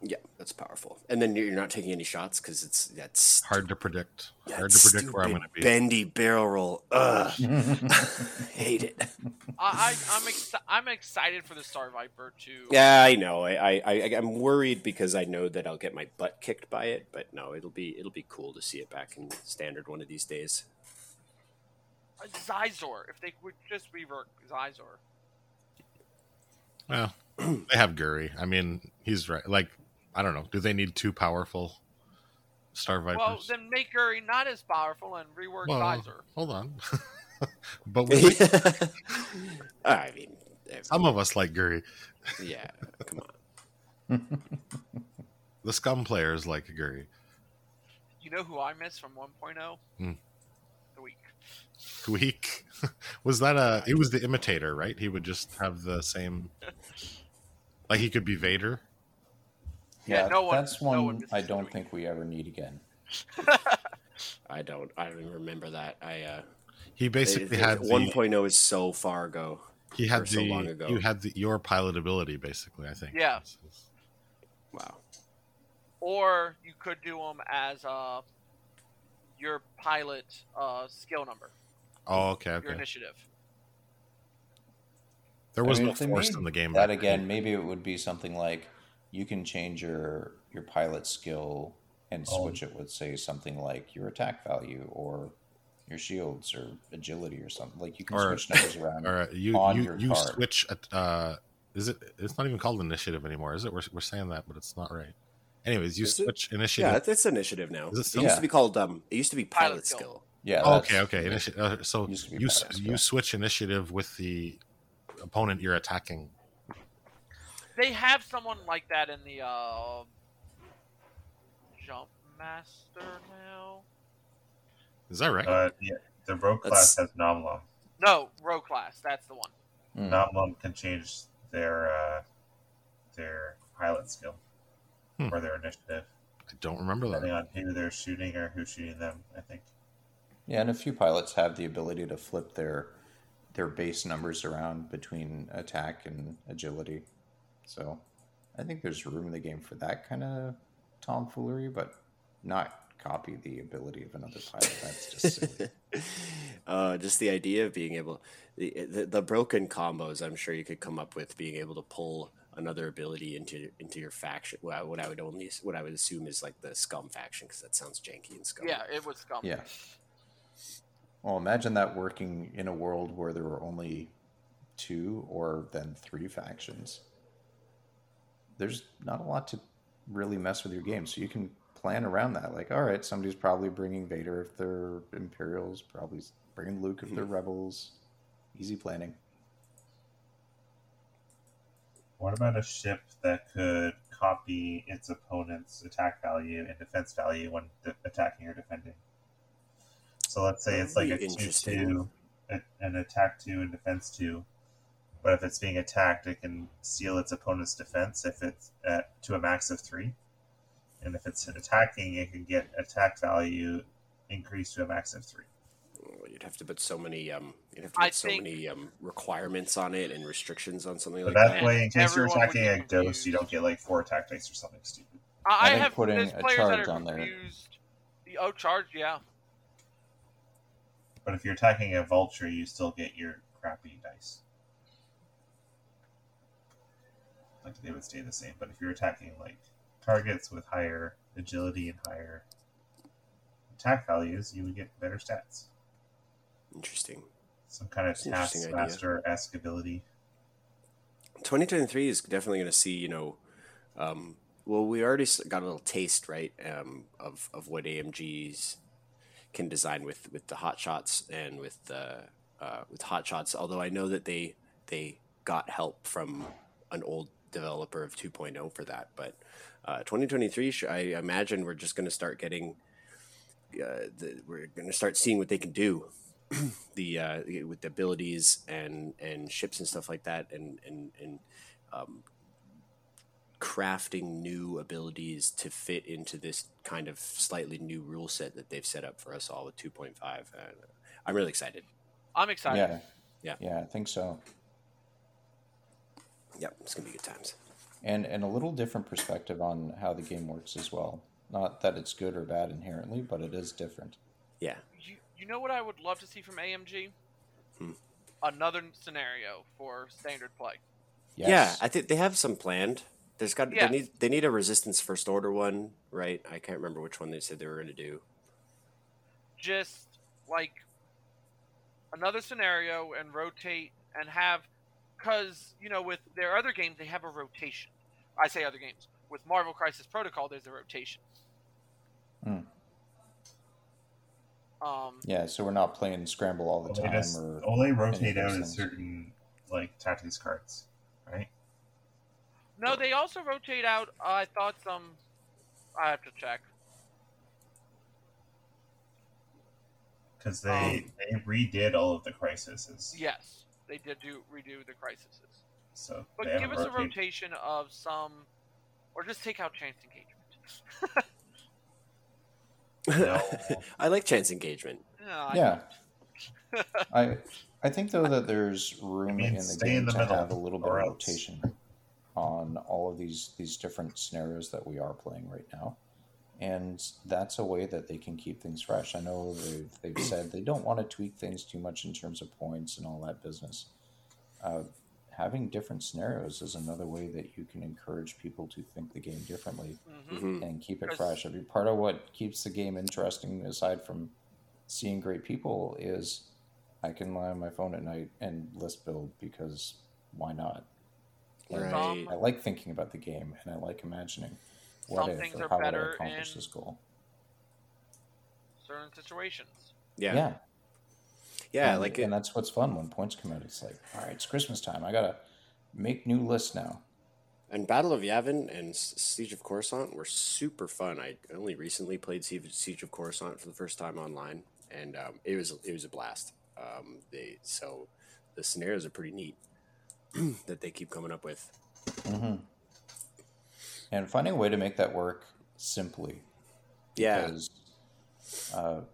Yeah, that's powerful. And then you're not taking any shots because that's hard to predict. Yeah, hard to predict where I'm going to be. Bendy barrel roll. Ugh, hate it. I'm excited for the Star Viper too. Yeah, I know. I'm worried because I know that I'll get my butt kicked by it. But no, it'll be cool to see it back in standard one of these days. Xizor, if they would just rework Xizor. Well, they have Guri. I mean, he's right. Like, I don't know. Do they need two powerful Star Vipers? Well, then make Guri not as powerful and rework Xizor. Hold on. But we... I mean, some of us like Guri. Yeah, come on. The scum players like Guri. You know who I miss from 1.0? The Weak. Weak. Was that it was the imitator, right? He would just have the same, like he could be Vader. Yeah, no one I don't think we ever need again. I don't remember that. He basically had 1.0 is so far ago. He had so long ago. You had your pilot ability basically, I think. Yeah. Wow. Or you could do them as your pilot skill number. Oh, okay. Your initiative. There was no force in the game. That again, maybe it would be something like you can change your pilot skill and switch it with, say, something like your attack value or your shields or agility or something. Like you can switch numbers around. Or you switch. Is it? It's not even called initiative anymore, is it? We're saying that, but it's not right. Anyways, you switch initiative. Yeah, it's initiative now. It used to be called. It used to be pilot skill. Yeah. Oh, okay. So you switch initiative with the opponent you're attacking. They have someone like that in the Jump Master now. Is that right? Yeah. The Rogue class has Navlon. No, Rogue class. That's the one. Navlon can change their pilot skill or their initiative. I don't remember that. Depending on who they're shooting or who's shooting them, I think. Yeah, and a few pilots have the ability to flip their base numbers around between attack and agility. So I think there's room in the game for that kind of tomfoolery, but not copy the ability of another pilot. That's just silly. Just the idea of being able... The broken combos I'm sure you could come up with, being able to pull another ability into your faction. Well, what I would assume is like the scum faction, because that sounds janky and scum. Yeah, it was scum. Yeah. Well, imagine that working in a world where there were only two or then three factions. There's not a lot to really mess with your game, so you can plan around that. Like, all right, somebody's probably bringing Vader if they're Imperials, probably bringing Luke if they're Rebels. Easy planning. What about a ship that could copy its opponent's attack value and defense value when attacking or defending? So let's say it's like a 2-2, an attack 2 and defense 2. But if it's being attacked, it can seal its opponent's defense if it's to a max of 3. And if it's attacking, it can get attack value increased to a max of 3. You'd have to put so many requirements on it and restrictions on something like that. That way, in case you're attacking a ghost, you don't get like 4 attack dice or something stupid. I have putting a charge on there. Charge, yeah. But if you're attacking a vulture, you still get your crappy dice. Like, they would stay the same. But if you're attacking, like, targets with higher agility and higher attack values, you would get better stats. Interesting. Some kind of Taskmaster-esque ability. 2023 is definitely going to see, you know... well, we already got a little taste, right, of what AMG's... can design with the hot shots and with hot shots. Although I know that they got help from an old developer of 2.0 for that, but 2023, I imagine we're just going to start getting we're going to start seeing what they can do with the abilities and ships and stuff like that, and crafting new abilities to fit into this kind of slightly new rule set that they've set up for us all with 2.5. I'm really excited. I'm excited. Yeah, Yeah. Yeah, I think so. Yep, it's going to be good times. And a little different perspective on how the game works as well. Not that it's good or bad inherently, but it is different. Yeah. You know what I would love to see from AMG? Another scenario for standard play. Yes. Yeah, I think they have some planned. There's got they need a Resistance First Order one, right? I can't remember which one they said they were going to do. Just like another scenario and rotate and have, because you know with their other games they have a rotation. I say other games with Marvel Crisis Protocol there's a rotation. Yeah, so we're not playing Scramble all the time. Only rotate out a certain like tactics cards, right? No, they also rotate out. I thought some. I have to check because they redid all of the crises. Yes, they did redo the crises. So, but give us a rotation of some, or just take out chance engagement. No. I like chance engagement. No, yeah. I think though that there's room in the game to have a little bit of rotation on all of these different scenarios that we are playing right now. And that's a way that they can keep things fresh. I know they've said they don't want to tweak things too much in terms of points and all that business. Having different scenarios is another way that you can encourage people to think the game differently and keep it fresh. I mean, part of what keeps the game interesting, aside from seeing great people, is I can lie on my phone at night and list build because why not? Right. I like thinking about the game and I like imagining what if or how would I accomplish this goal. Certain situations. Yeah. Yeah, and that's what's fun when points come out. It's like, all right, it's Christmas time. I gotta make new lists now. And Battle of Yavin and Siege of Coruscant were super fun. I only recently played Siege of Coruscant for the first time online, and it was a blast. So the scenarios are pretty neat that they keep coming up with. Mm-hmm. And finding a way to make that work simply. Yeah. Because,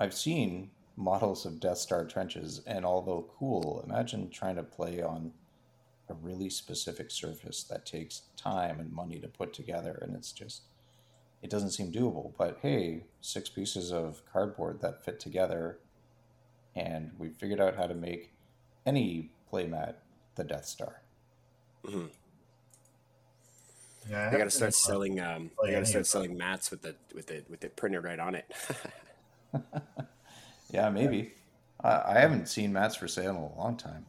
I've seen models of Death Star trenches, and although cool, imagine trying to play on a really specific surface that takes time and money to put together, and it doesn't seem doable. But hey, 6 pieces of cardboard that fit together, and we figured out how to make any playmat the Death Star. Mm-hmm. Yeah, I gotta start selling. I gotta start selling mats with the printed right on it. Yeah, maybe. I haven't seen mats for sale in a long time.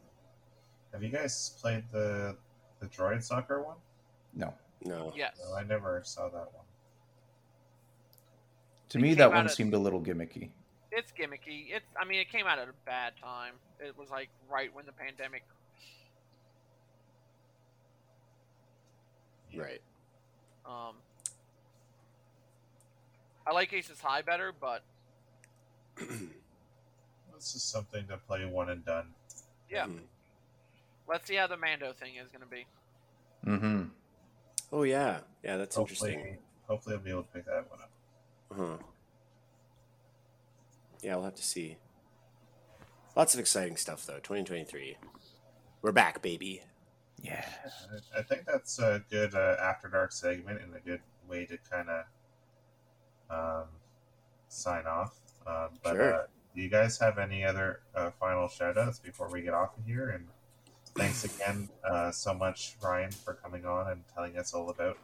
Have you guys played the droid soccer one? No. Yes. No, I never saw that one. To me, that one seemed a little gimmicky. It's gimmicky. It came out at a bad time. It was like right when the pandemic. Yeah. Right. I like Aces High better, but. This is something to play one and done. Yeah. Mm-hmm. Let's see how the Mando thing is going to be. Mm-hmm. Oh, yeah. Yeah, that's interesting. Hopefully I'll be able to pick that one up. Uh-huh. Yeah, we'll have to see. Lots of exciting stuff, though. 2023. We're back, baby. Yeah. I think that's a good After Dark segment and a good way to kind of sign off. Do you guys have any other final shout-outs before we get off of here? And thanks again so much, Ryan, for coming on and telling us all about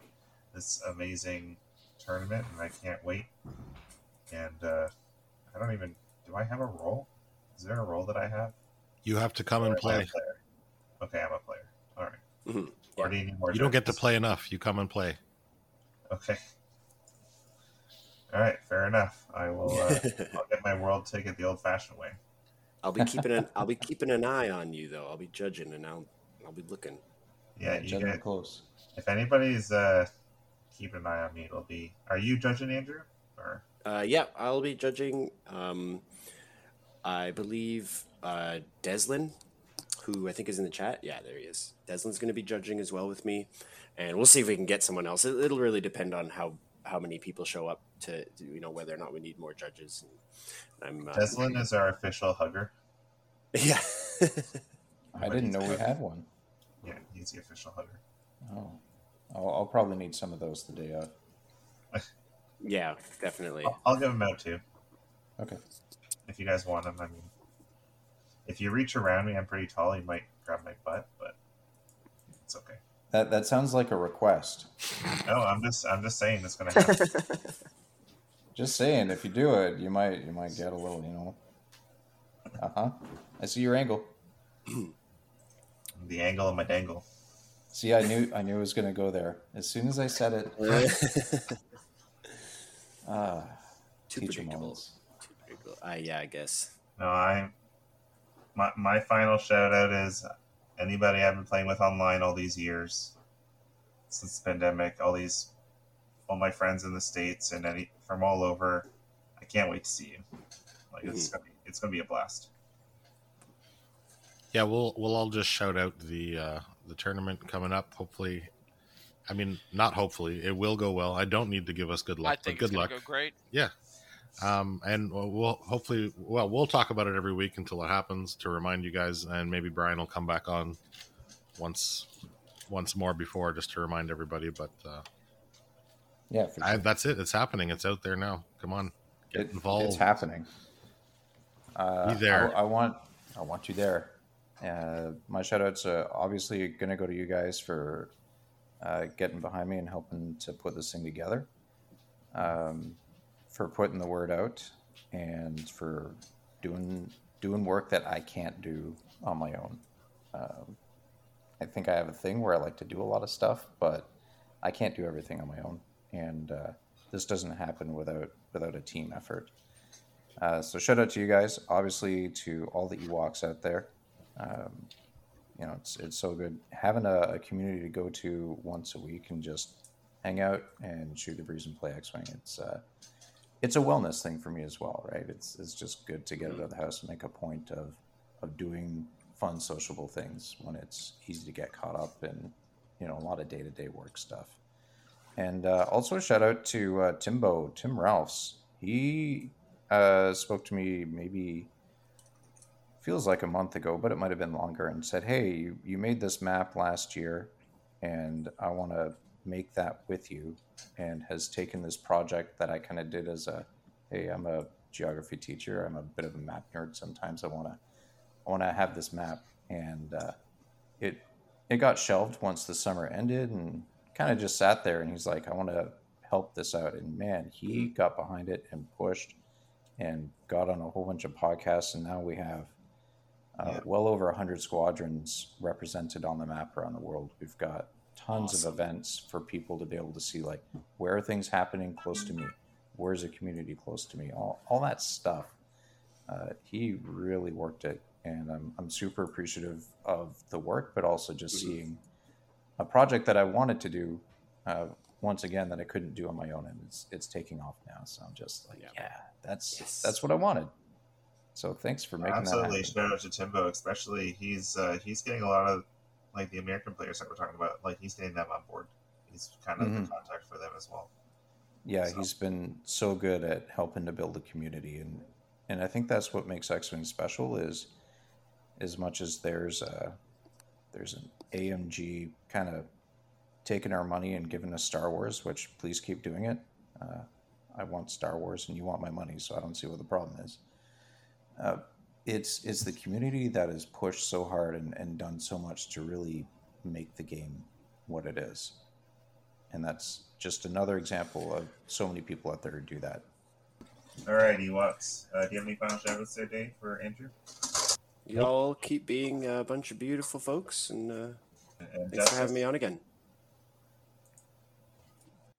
this amazing tournament, and I can't wait. And I don't even... Do I have a role? Is there a role that I have? You have to come and play. Okay, I'm a player. All right. Mm-hmm. Or do you need more you don't get to play enough. You come and play. Okay. All right, fair enough. I will. I'll get my world ticket the old-fashioned way. I'll be keeping an eye on you, though. I'll be judging, and I'll be looking. Yeah, you guys, close. If anybody's keeping an eye on me, it'll be. Are you judging, Andrew? Or yeah, I'll be judging. I believe Deslin, who I think is in the chat. Yeah, there he is. Deslin's going to be judging as well with me, and we'll see if we can get someone else. It'll really depend on how many people show up to whether or not we need more judges. Deslin is our official hugger. Yeah. I didn't know we had one. Yeah, he's the official hoodie. Oh. I'll probably need some of those the day of. Yeah, definitely. I'll give them out too. Okay. If you guys want them, I mean, if you reach around me, I'm pretty tall. You might grab my butt, but it's okay. That sounds like a request. No, I'm just saying it's gonna happen. Just saying, if you do it, you might get a little, you know. I see your angle. The angle of my dangle. See, I knew it was gonna go there as soon as I said it. Too predictable. Yeah, I guess. No, my final shout out is anybody I've been playing with online all these years since the pandemic. All my friends in the States and from all over. I can't wait to see you. Like it's gonna be a blast. Yeah, we'll all just shout out the tournament coming up. Hopefully, I mean, not hopefully, it will go well. I don't need to give us good luck. I think it's gonna go great. Yeah. And we'll hopefully, well, we'll talk about it every week until it happens to remind you guys, and maybe Brian will come back on once more before just to remind everybody. But yeah, for sure. That's it. It's happening. It's out there now. Come on, get involved. It's happening. Be there. I want you there. My shout outs are obviously going to go to you guys for getting behind me and helping to put this thing together. For putting the word out and for doing work that I can't do on my own. I think I have a thing where I like to do a lot of stuff, but I can't do everything on my own. And this doesn't happen without a team effort. So shout out to you guys, obviously to all the Ewoks out there. You know, it's so good having a community to go to once a week and just hang out and shoot the breeze and play X-Wing. It's a wellness thing for me as well, right? It's just good to get out of the house and make a point of doing fun, sociable things when it's easy to get caught up in, you know, a lot of day-to-day work stuff. And also a shout-out to Tim Ralphs. He spoke to me maybe, feels like a month ago, but it might have been longer, and said, hey, you made this map last year, and I want to make that with you, and has taken this project that I kind of did as hey, I'm a geography teacher. I'm a bit of a map nerd. Sometimes I want to have this map, and it got shelved once the summer ended and kind of just sat there. And he's like, I want to help this out. And man, he got behind it and pushed and got on a whole bunch of podcasts. And now we have well over 100 squadrons represented on the map around the world. We've got tons of events for people to be able to see, like, where are things happening close to me? Where's a community close to me? All that stuff. He really worked it, and I'm super appreciative of the work, but also just seeing a project that I wanted to do once again that I couldn't do on my own, and it's taking off now. So I'm just like, that's what I wanted. So thanks for making that happen. Shout out to Timbo, especially. He's getting a lot of, like, the American players that we're talking about, like, he's getting them on board. He's kind of the contact for them as well. Yeah, so he's been so good at helping to build a community, and I think that's what makes X-Wing special. Is as much as there's an AMG kind of taking our money and giving us Star Wars, which please keep doing it. I want Star Wars, and you want my money, so I don't see what the problem is. It's the community that is pushed so hard and done so much to really make the game what it is. And that's just another example of so many people out there who do that. All right, Ewoks. Do you have any final shout-outs there, Dave, for Andrew? Y'all keep being a bunch of beautiful folks, and thanks for having me on again.